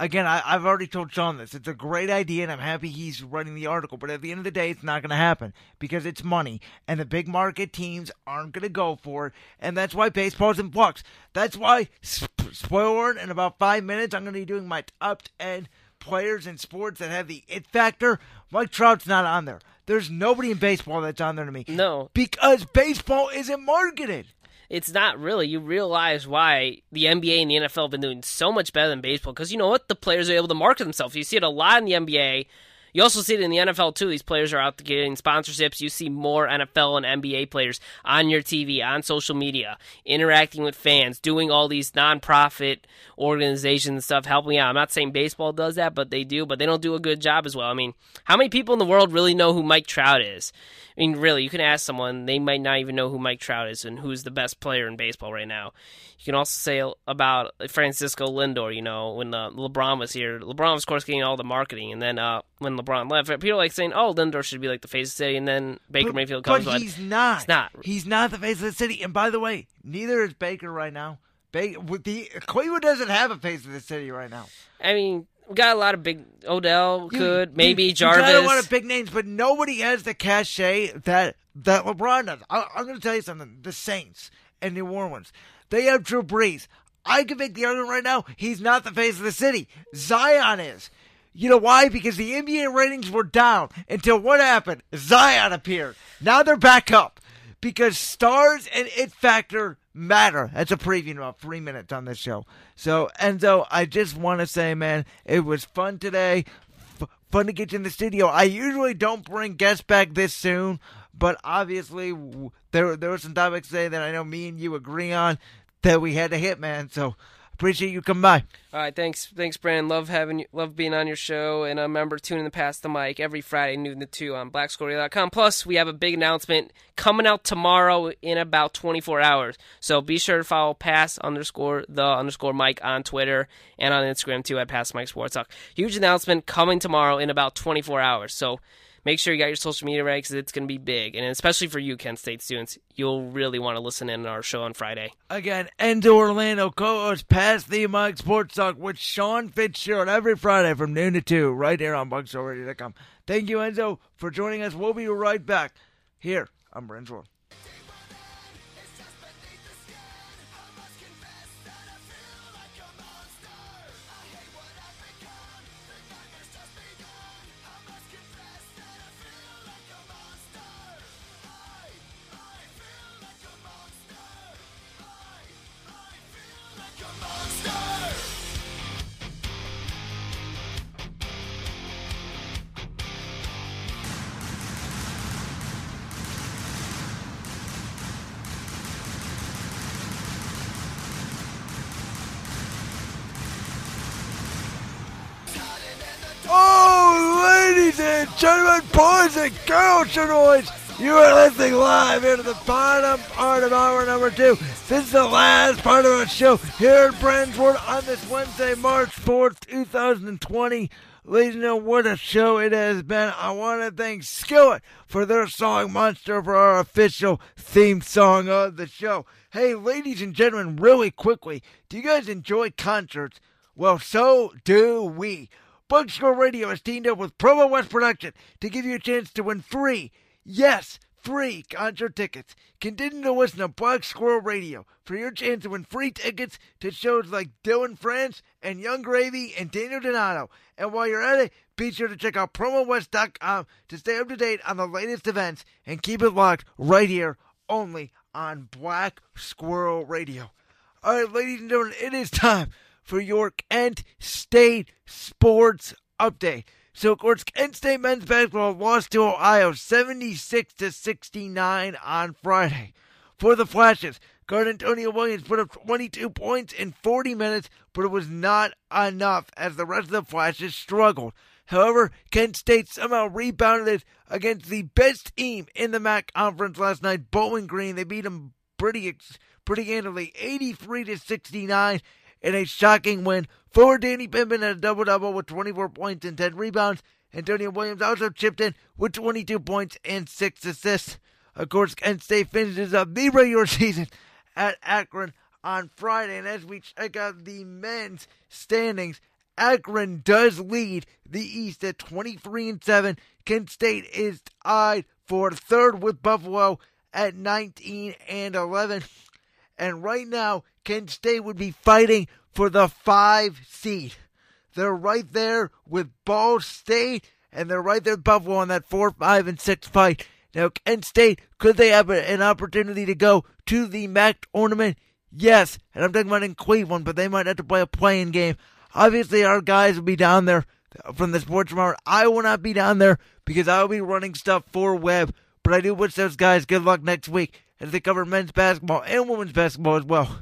Again, I've already told Sean this. It's a great idea, and I'm happy he's running the article. But at the end of the day, it's not going to happen because it's money, and the big market teams aren't going to go for it, and that's why baseball's in flux. That's why, spoiler, in about 5 minutes, I'm going to be doing my top 10 players in sports that have the it factor. Mike Trout's not on there. There's nobody in baseball that's on there to me. No. Because baseball isn't marketed. It's not really. You realize why the NBA and the NFL have been doing so much better than baseball because you know what? The players are able to market themselves. You see it a lot in the NBA. You also see it in the NFL, too. These players are out getting sponsorships. You see more NFL and NBA players on your TV, on social media, interacting with fans, doing all these nonprofit organizations and stuff, helping out. I'm not saying baseball does that, but they do. But they don't do a good job as well. I mean, how many people in the world really know who Mike Trout is? I mean, really, you can ask someone. They might not even know who Mike Trout is and who's the best player in baseball right now. You can also say about Francisco Lindor, you know, when LeBron was here. LeBron was, of course, getting all the marketing. And then when LeBron left, people like saying, oh, Lindor should be like the face of the city. And then Baker Mayfield comes. But he's not. He's not. He's not the face of the city. And by the way, neither is Baker right now. Cleveland doesn't have a face of the city right now. I mean, we got a lot of big Odell, Jarvis. We got a lot of big names, but nobody has the cachet that LeBron does. I'm going to tell you something. The Saints and New Orleans, they have Drew Brees. I can make the argument right now. He's not the face of the city. Zion is. You know why? Because the NBA ratings were down until what happened? Zion appeared. Now they're back up because stars and it factor matter. That's a preview in about 3 minutes on this show. So, Enzo, I just want to say, man, it was fun today. Fun to get you in the studio. I usually don't bring guests back this soon, but obviously there were some topics today that I know me and you agree on that we had to hit, man. So appreciate you coming by. All right, thanks, Brandon. Love being on your show, and remember tune in to Pass the Mic every Friday noon to 2 on BlackSquirrel.com. Plus, we have a big announcement coming out tomorrow in about 24 hours. So be sure to follow Pass_the_Mic on Twitter and on Instagram too at Pass the Mic Sports Talk. Huge announcement coming tomorrow in about 24 hours. So make sure you got your social media right because it's going to be big. And especially for you, Kent State students, you'll really want to listen in on our show on Friday. Again, Enzo Orlando, co-host Pass the Mic Sports Talk with Sean Fitzgerald every Friday from noon to 2 right here on BlackSquirrelRadio.com. Thank you, Enzo, for joining us. We'll be right back here on Brand's World. Gentlemen, boys, and girls, noise. You are listening live here to the bottom part of hour number 2. This is the last part of our show here at Brand's World on this Wednesday, March 4th, 2020. Ladies and gentlemen, what a show it has been. I want to thank Skillet for their song Monster for our official theme song of the show. Hey, ladies and gentlemen, really quickly, do you guys enjoy concerts? Well, so do we. Bug Score Radio has teamed up with Provo West Production to give you a chance to win free concert tickets. Continue to listen to Bug Score Radio for your chance to win free tickets to shows like Dylan France and Young Gravy and Daniel Donato. And while you're at it, be sure to check out PromoWest.com to stay up to date on the latest events and keep it locked right here only on Black Squirrel Radio. All right, ladies and gentlemen, it is time for your Kent State sports update. So, of course, Kent State men's basketball lost to Ohio 76-69 on Friday. For the Flashes, guard Antonio Williams put up 22 points in 40 minutes, but it was not enough as the rest of the Flashes struggled. However, Kent State somehow rebounded it against the best team in the MAC conference last night, Bowling Green. They beat them pretty handily, 83-69, in a shocking win. Forward Danny Pimpin had a double-double with 24 points and 10 rebounds. Antonio Williams also chipped in with 22 points and 6 assists. Of course, Kent State finishes up the regular season at Akron on Friday. And as we check out the men's standings, Akron does lead the East at 23-7. Kent State is tied for third with Buffalo at 19-11. And right now, Kent State would be fighting for the 5 seed. They're right there with Ball State, and they're right there with Buffalo on that 4, 5, and 6 fight. Now, Kent State, could they have an opportunity to go to the MAC tournament? Yes, and I'm talking about in Cleveland, but they might have to play a play-in game. Obviously, our guys will be down there from the Sports Mart. I will not be down there because I will be running stuff for Webb, but I do wish those guys good luck next week as they cover men's basketball and women's basketball as well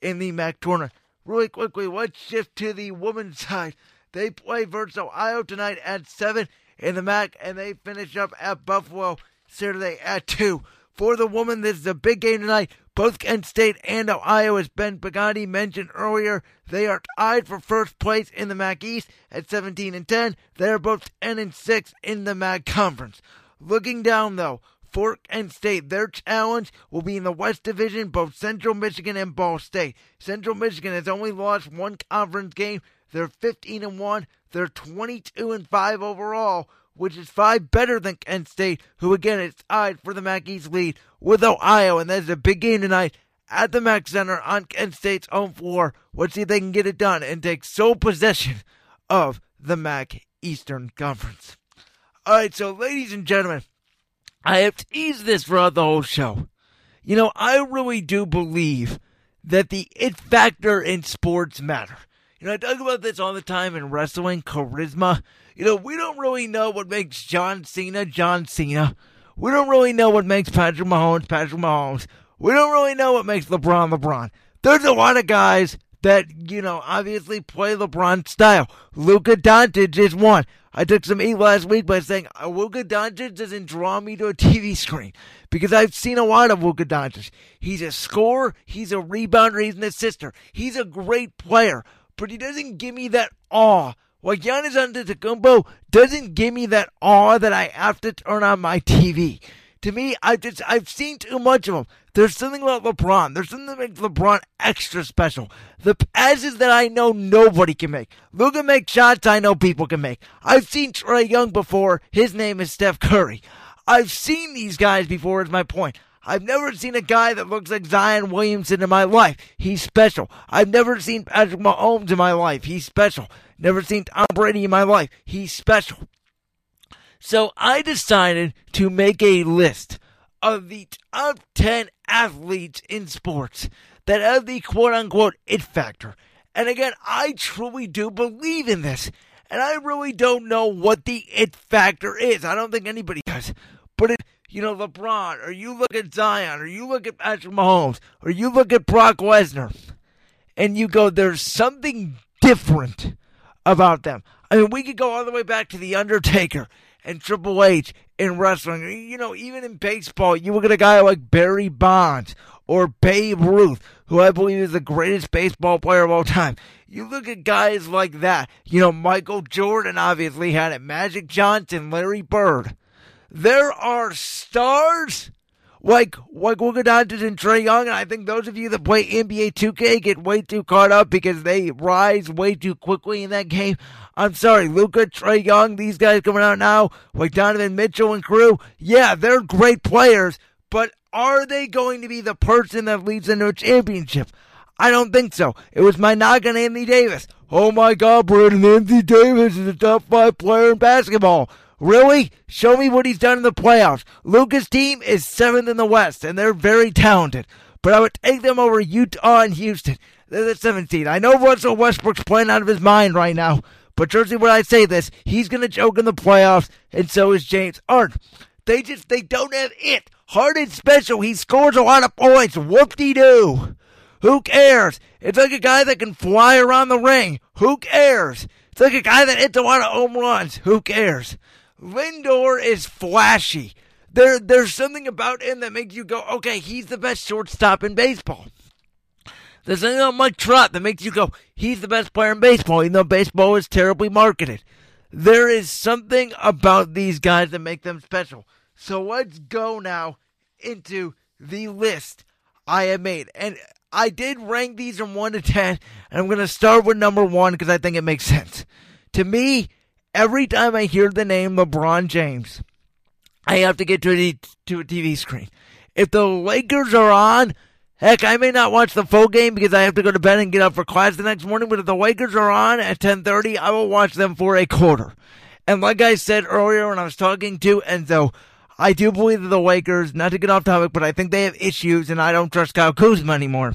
in the MAC tournament. Really quickly, let's shift to the women's side. They play Verso, Ohio tonight at 7 in the MAC, and they finish up at Buffalo Saturday at 2. For the women, this is a big game tonight. Both Kent State and Ohio, as Ben Pagani mentioned earlier, they are tied for first place in the MAC East at 17-10. They are both 10-6 in the MAC Conference. Looking down, though, for Kent State, their challenge will be in the West Division, both Central Michigan and Ball State. Central Michigan has only lost one conference game. They're 15-1. They're 22-5 overall, which is 5 better than Kent State, who again is tied for the MAC East lead with Ohio, and that is a big game tonight at the MAC Center on Kent State's own floor. Let's see if they can get it done and take sole possession of the MAC Eastern Conference. All right, so ladies and gentlemen, I have teased this throughout the whole show. You know, I really do believe that the it factor in sports matter. You know, I talk about this all the time in wrestling, charisma. You know, we don't really know what makes John Cena, John Cena. We don't really know what makes Patrick Mahomes, Patrick Mahomes. We don't really know what makes LeBron, LeBron. There's a lot of guys that, you know, obviously play LeBron style. Luka Doncic is one. I took some heat last week by saying Luka Doncic doesn't draw me to a TV screen because I've seen a lot of Luka Doncic. He's a scorer, he's a rebounder, he's an assister. He's a great player, but he doesn't give me that awe. Like Giannis Antetokounmpo doesn't give me that awe that I have to turn on my TV. To me, I've seen too much of him. There's something about LeBron. There's something that makes LeBron extra special. The passes that I know nobody can make. Luka makes shots I know people can make. I've seen Trae Young before. His name is Steph Curry. I've seen these guys before is my point. I've never seen a guy that looks like Zion Williamson in my life. He's special. I've never seen Patrick Mahomes in my life. He's special. Never seen Tom Brady in my life. He's special. So I decided to make a list of the top 10 athletes in sports that have the quote-unquote it factor. And again, I truly do believe in this. And I really don't know what the it factor is. I don't think anybody does. But it, you know, LeBron, or you look at Zion, or you look at Patrick Mahomes, or you look at Brock Lesnar, and you go, there's something different about them. I mean, we could go all the way back to The Undertaker and Triple H in wrestling. You know, even in baseball, you look at a guy like Barry Bonds or Babe Ruth, who I believe is the greatest baseball player of all time. You look at guys like that. You know, Michael Jordan obviously had it, Magic Johnson, Larry Bird. There are stars like Luka Doncic and Trae Young, and I think those of you that play NBA 2K get way too caught up because they rise way too quickly in that game. I'm sorry, Luka, Trae Young, these guys coming out now, like Donovan Mitchell and crew, yeah, they're great players, but are they going to be the person that leads into a championship? I don't think so. It was my knock on Anthony Davis. Oh my God, Brandon, Anthony Davis is a top 5 player in basketball. Really? Show me what he's done in the playoffs. Luka's team is 7th in the West, and they're very talented. But I would take them over Utah and Houston. They're the 17th. I know Russell Westbrook's playing out of his mind right now, but truthfully when I say this, he's going to choke in the playoffs, and so is James Harden. They don't have it. Harden's special. He scores a lot of points. Whoop-de-doo. Who cares? It's like a guy that can fly around the ring. Who cares? It's like a guy that hits a lot of home runs. Who cares? Lindor is flashy. There's something about him that makes you go, okay, he's the best shortstop in baseball. There's something about Mike Trout that makes you go, he's the best player in baseball, even though baseball is terribly marketed. There is something about these guys that make them special. So let's go now into the list I have made. And I did rank these from 1 to 10, and I'm going to start with number 1 because I think it makes sense. To me, every time I hear the name LeBron James, I have to get to a TV screen. If the Lakers are on, heck, I may not watch the full game because I have to go to bed and get up for class the next morning, but if the Lakers are on at 10:30, I will watch them for a quarter. And like I said earlier when I was talking to Enzo, I do believe that the Lakers, not to get off topic, but I think they have issues, and I don't trust Kyle Kuzma anymore.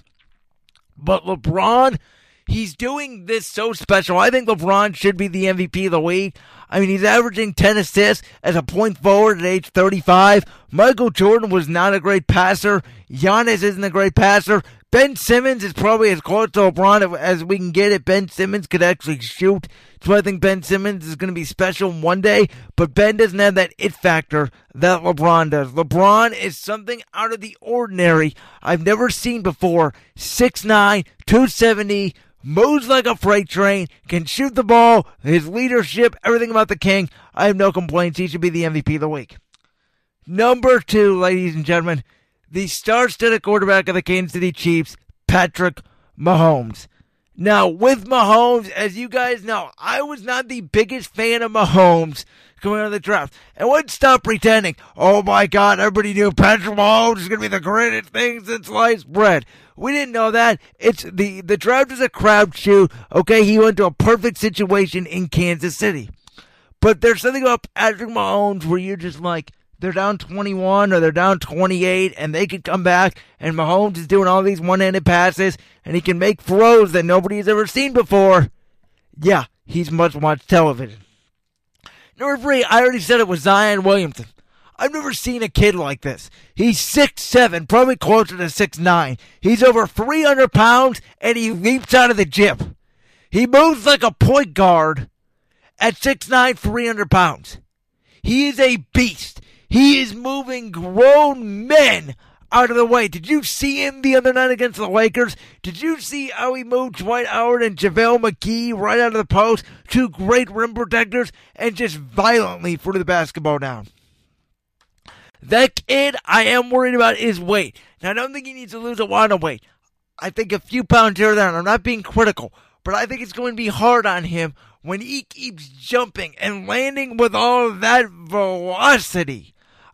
But LeBron, he's doing this so special. I think LeBron should be the MVP of the league. I mean, he's averaging 10 assists as a point forward at age 35. Michael Jordan was not a great passer. Giannis isn't a great passer. Ben Simmons is probably as close to LeBron as we can get it. Ben Simmons could actually shoot. So I think Ben Simmons is going to be special one day. But Ben doesn't have that it factor that LeBron does. LeBron is something out of the ordinary I've never seen before. 6'9", 270, moves like a freight train, can shoot the ball, his leadership, everything about the king. I have no complaints. He should be the MVP of the week. Number 2, ladies and gentlemen, the star-studded quarterback of the Kansas City Chiefs, Patrick Mahomes. Now, with Mahomes, as you guys know, I was not the biggest fan of Mahomes coming out of the draft. And let's stop pretending, oh my God, everybody knew Patrick Mahomes is going to be the greatest thing since sliced bread. We didn't know that. It's the draft is a crapshoot. Okay, he went to a perfect situation in Kansas City. But there's something about Patrick Mahomes where you're just like, they're down 21 or they're down 28 and they could come back, and Mahomes is doing all these one-handed passes and he can make throws that nobody's ever seen before. Yeah, he's must-watch television. Number 3, I already said it was Zion Williamson. I've never seen a kid like this. He's 6'7", probably closer to 6'9". He's over 300 pounds and he leaps out of the gym. He moves like a point guard at 6'9", 300 pounds. He is a beast. He is moving grown men out of the way. Did you see him the other night against the Lakers? Did you see how he moved Dwight Howard and JaVale McGee right out of the post? Two great rim protectors, and just violently threw the basketball down. That kid, I am worried about his weight. Now, I don't think he needs to lose a lot of weight. I think a few pounds here or there, and I'm not being critical, but I think it's going to be hard on him when he keeps jumping and landing with all that velocity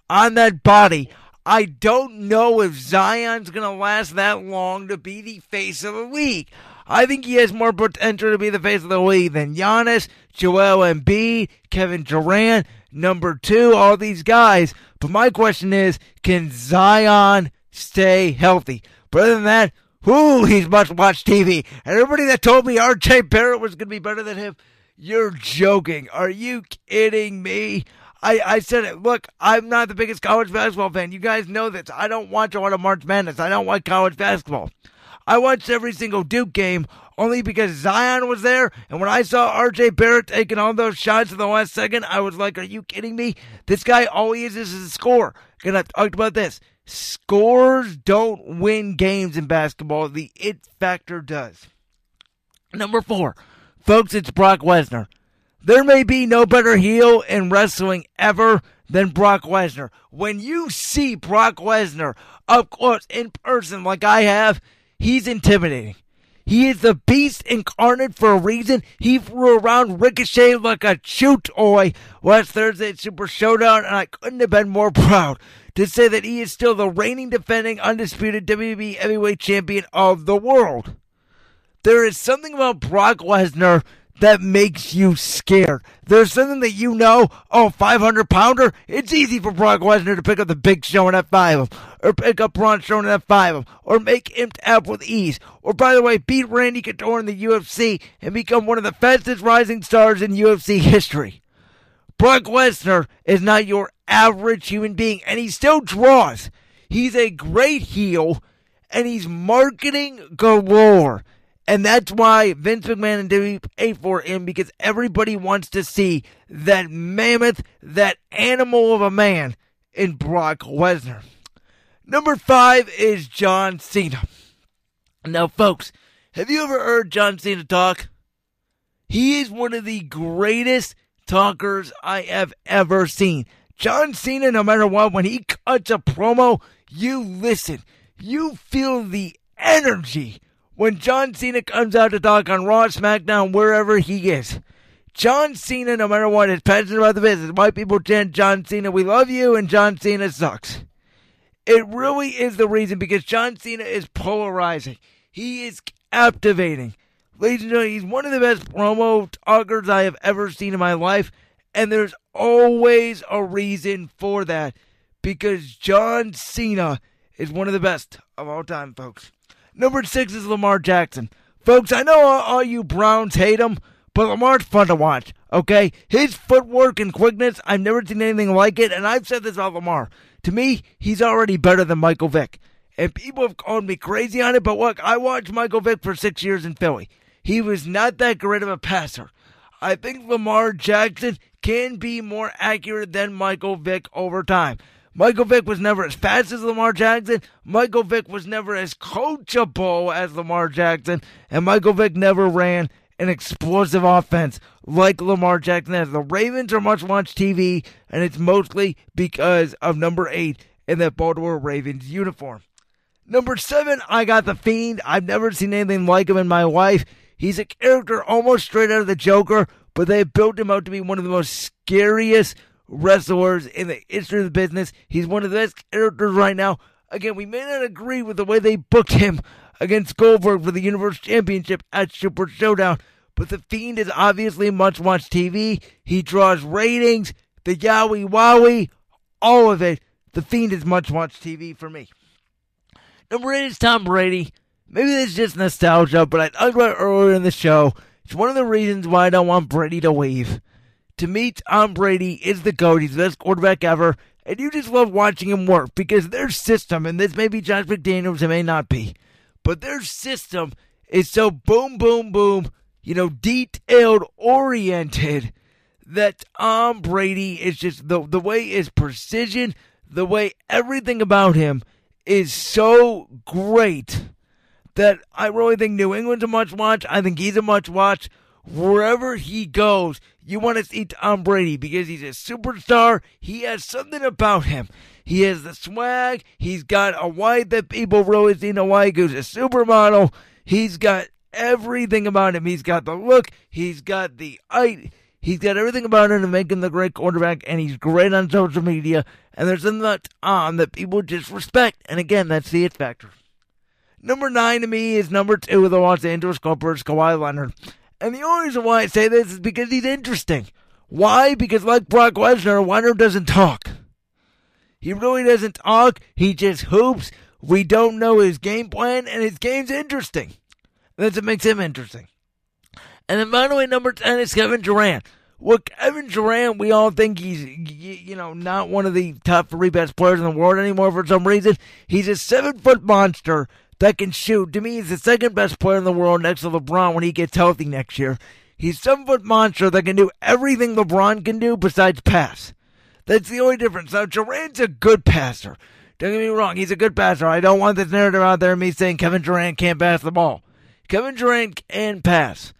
on that body. I don't know if Zion's going to last that long to be the face of the league. I think he has more potential to be the face of the league than Giannis, Joel Embiid, Kevin Durant, number 2, all these guys. But my question is, can Zion stay healthy? But other than that, whoo, he's must-watch TV. And everybody that told me RJ Barrett was going to be better than him, you're joking. Are you kidding me? I said it. Look, I'm not the biggest college basketball fan. You guys know this. I don't watch a lot of March Madness. I don't watch college basketball. I watched every single Duke game only because Zion was there. And when I saw RJ Barrett taking all those shots in the last second, I was like, are you kidding me? This guy, all he is a scorer. And I've talked about this. Scores don't win games in basketball. The it factor does. Number 4. Folks, it's Brock Lesnar. There may be no better heel in wrestling ever than Brock Lesnar. When you see Brock Lesnar up close in person like I have, he's intimidating. He is the beast incarnate for a reason. He flew around Ricochet like a chew toy last Thursday at Super Showdown, and I couldn't have been more proud to say that he is still the reigning, defending, undisputed WWE Heavyweight Champion of the world. There is something about Brock Lesnar that makes you scared. There's something that you know, oh, 500-pounder, it's easy for Brock Lesnar to pick up the Big Show and F5 him, or pick up Braun Strowman and F5 him, or make him tap with ease, or, by the way, beat Randy Couture in the UFC and become one of the fastest rising stars in UFC history. Brock Lesnar is not your average human being, and he still draws. He's a great heel, and he's marketing galore. And that's why Vince McMahon and WWE pay for him, because everybody wants to see that mammoth, that animal of a man in Brock Lesnar. Number 5 is John Cena. Now, folks, have you ever heard John Cena talk? He is one of the greatest talkers I have ever seen. John Cena, no matter what, when he cuts a promo, you listen. You feel the energy when John Cena comes out to talk on Raw, SmackDown, wherever he is. John Cena, no matter what, is passionate about the business. White people chant, John Cena, we love you, and John Cena sucks. It really is the reason, because John Cena is polarizing. He is captivating. Ladies and gentlemen, he's one of the best promo talkers I have ever seen in my life, and there's always a reason for that, because John Cena is one of the best of all time, folks. Number 6 is Lamar Jackson. Folks, I know all you Browns hate him, but Lamar's fun to watch, okay? His footwork and quickness, I've never seen anything like it, and I've said this about Lamar. To me, he's already better than Michael Vick. And people have called me crazy on it, but look, I watched Michael Vick for 6 years in Philly. He was not that great of a passer. I think Lamar Jackson can be more accurate than Michael Vick over time. Michael Vick was never as fast as Lamar Jackson. Michael Vick was never as coachable as Lamar Jackson. And Michael Vick never ran an explosive offense like Lamar Jackson has. The Ravens are must-watch TV, and it's mostly because of number 8 in that Baltimore Ravens uniform. Number 7, I got The Fiend. I've never seen anything like him in my life. He's a character almost straight out of the Joker, but they built him out to be one of the most scariest wrestlers in the history of the business. He's one of the best characters right now. Again, we may not agree with the way they booked him against Goldberg for the Universal Championship at Super Showdown, but The Fiend is obviously must-watch TV. He draws ratings, the Yowie Wowie, all of it. The Fiend is must-watch TV for me. Number 8 is Tom Brady. Maybe this is just nostalgia, but I talked about it earlier in the show. It's one of the reasons why I don't want Brady to leave. To me, Tom Brady is the GOAT. He's the best quarterback ever. And you just love watching him work, because their system, and this may be Josh McDaniels, it may not be, but their system is so boom, boom, boom, detailed, oriented, that Tom Brady is just, the way is precision, the way everything about him is so great that I really think New England's a must-watch. I think he's a must-watch. Wherever he goes, you want to see Tom Brady because he's a superstar. He has something about him. He has the swag. He's got a wife that people really see in a wife who's a supermodel. He's got everything about him. He's got the look. He's got the height. He's got everything about him to make him the great quarterback, and he's great on social media. And there's something about Tom that people just respect. And again, that's the it factor. Number 9 to me is number 2 with the Los Angeles Clippers, Kawhi Leonard. And the only reason why I say this is because he's interesting. Why? Because like Brock Lesnar, Leonard doesn't talk. He really doesn't talk. He just hoops. We don't know his game plan, and his game's interesting. That's what makes him interesting. And then, by the way, number 10 is Kevin Durant. Look, Kevin Durant, we all think he's, not one of the top 3 best players in the world anymore for some reason. He's a 7-foot monster that can shoot. To me, he's the 2nd best player in the world next to LeBron when he gets healthy next year. He's a 7-foot monster that can do everything LeBron can do besides pass. That's the only difference. Now, Durant's a good passer. Don't get me wrong, he's a good passer. I don't want this narrative out there of me saying Kevin Durant can't pass the ball. Kevin Durant can pass,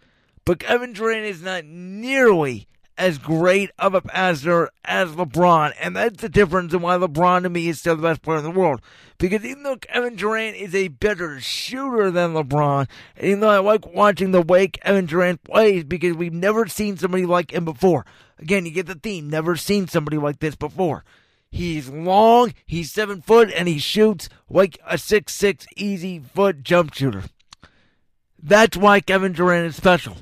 but Kevin Durant is not nearly as great of a passer as LeBron, and that's the difference in why LeBron to me is still the best player in the world. Because even though Kevin Durant is a better shooter than LeBron, and even though I like watching the way Kevin Durant plays, because we've never seen somebody like him before. Again, you get the theme, never seen somebody like this before. He's long, he's 7 foot, and he shoots like a 6'6" easy foot jump shooter. That's why Kevin Durant is special.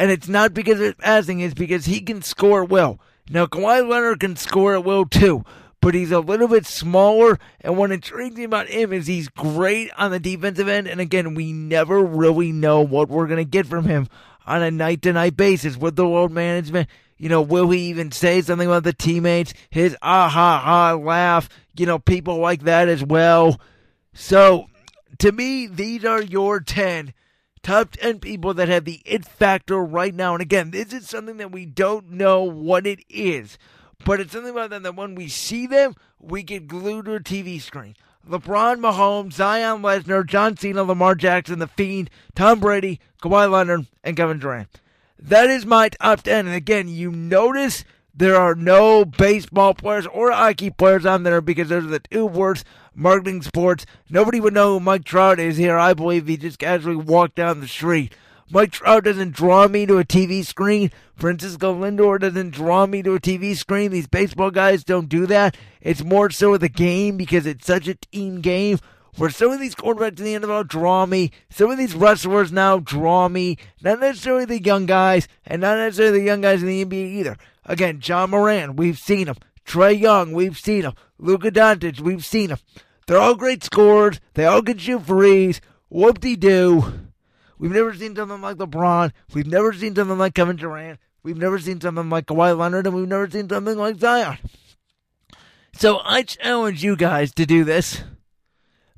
And it's not because of his passing, it's because he can score at will. Now, Kawhi Leonard can score at will too, but he's a little bit smaller, and what intrigues me about him is he's great on the defensive end, and again, we never really know what we're going to get from him on a night-to-night basis with the load management. Will he even say something about the teammates? His ah-ha-ha laugh, people like that as well. So, to me, these are your 10 top 10 people that have the it factor right now. And again, this is something that we don't know what it is, but it's something about them that when we see them, we get glued to a TV screen. LeBron, Mahomes, Zion, Lesnar, John Cena, Lamar Jackson, The Fiend, Tom Brady, Kawhi Leonard, and Kevin Durant. That is my top 10. And again, you notice there are no baseball players or hockey players on there because those are the two worst marketing sports. Nobody would know who Mike Trout is here, I believe, if he just casually walked down the street. Mike Trout doesn't draw me to a TV screen. Francisco Lindor doesn't draw me to a TV screen. These baseball guys don't do that. It's more so the game because it's such a team game where some of these quarterbacks in the NFL draw me. Some of these wrestlers now draw me. Not necessarily the young guys, and not necessarily the young guys in the NBA either. Again, John Moran, we've seen him. Trae Young, we've seen him. Luka Doncic, we've seen him. They're all great scorers. They all can shoot threes. Whoop-de-doo. We've never seen something like LeBron. We've never seen something like Kevin Durant. We've never seen something like Kawhi Leonard, and we've never seen something like Zion. So I challenge you guys to do this.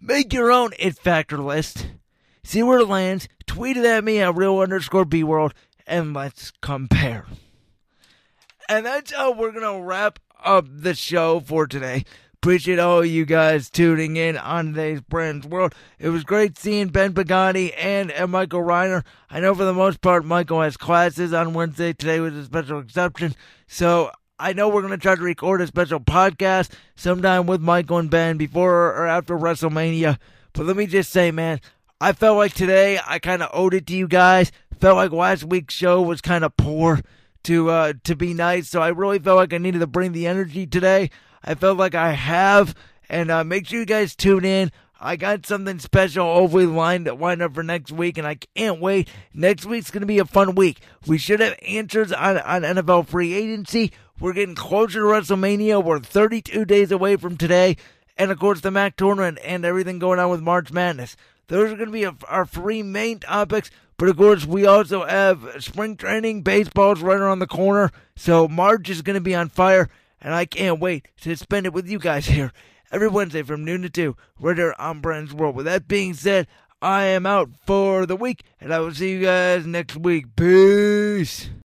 Make your own it factor list. See where it lands. Tweet it at me at real_bworld, and let's compare. And that's how we're going to wrap up the show for today. Appreciate all you guys tuning in on today's Brand's World. It was great seeing Ben Pagani and Michael Reiner. I know for the most part Michael has classes on Wednesday. Today was a special exception. So I know we're going to try to record a special podcast sometime with Michael and Ben before or after WrestleMania. But let me just say, man, I felt like today I kind of owed it to you guys. Felt like last week's show was kind of poor to be nice. So I really felt like I needed to bring the energy today. I felt like I have, and make sure you guys tune in. I got something special hopefully lined up for next week, and I can't wait. Next week's going to be a fun week. We should have answers on NFL free agency. We're getting closer to WrestleMania. We're 32 days away from today. And, of course, the MAC tournament and everything going on with March Madness. Those are going to be our three main topics. But, of course, we also have spring training. Baseball's right around the corner. So March is going to be on fire. And I can't wait to spend it with you guys here every Wednesday from noon to 2, right here on Brand's World. With that being said, I am out for the week, and I will see you guys next week. Peace.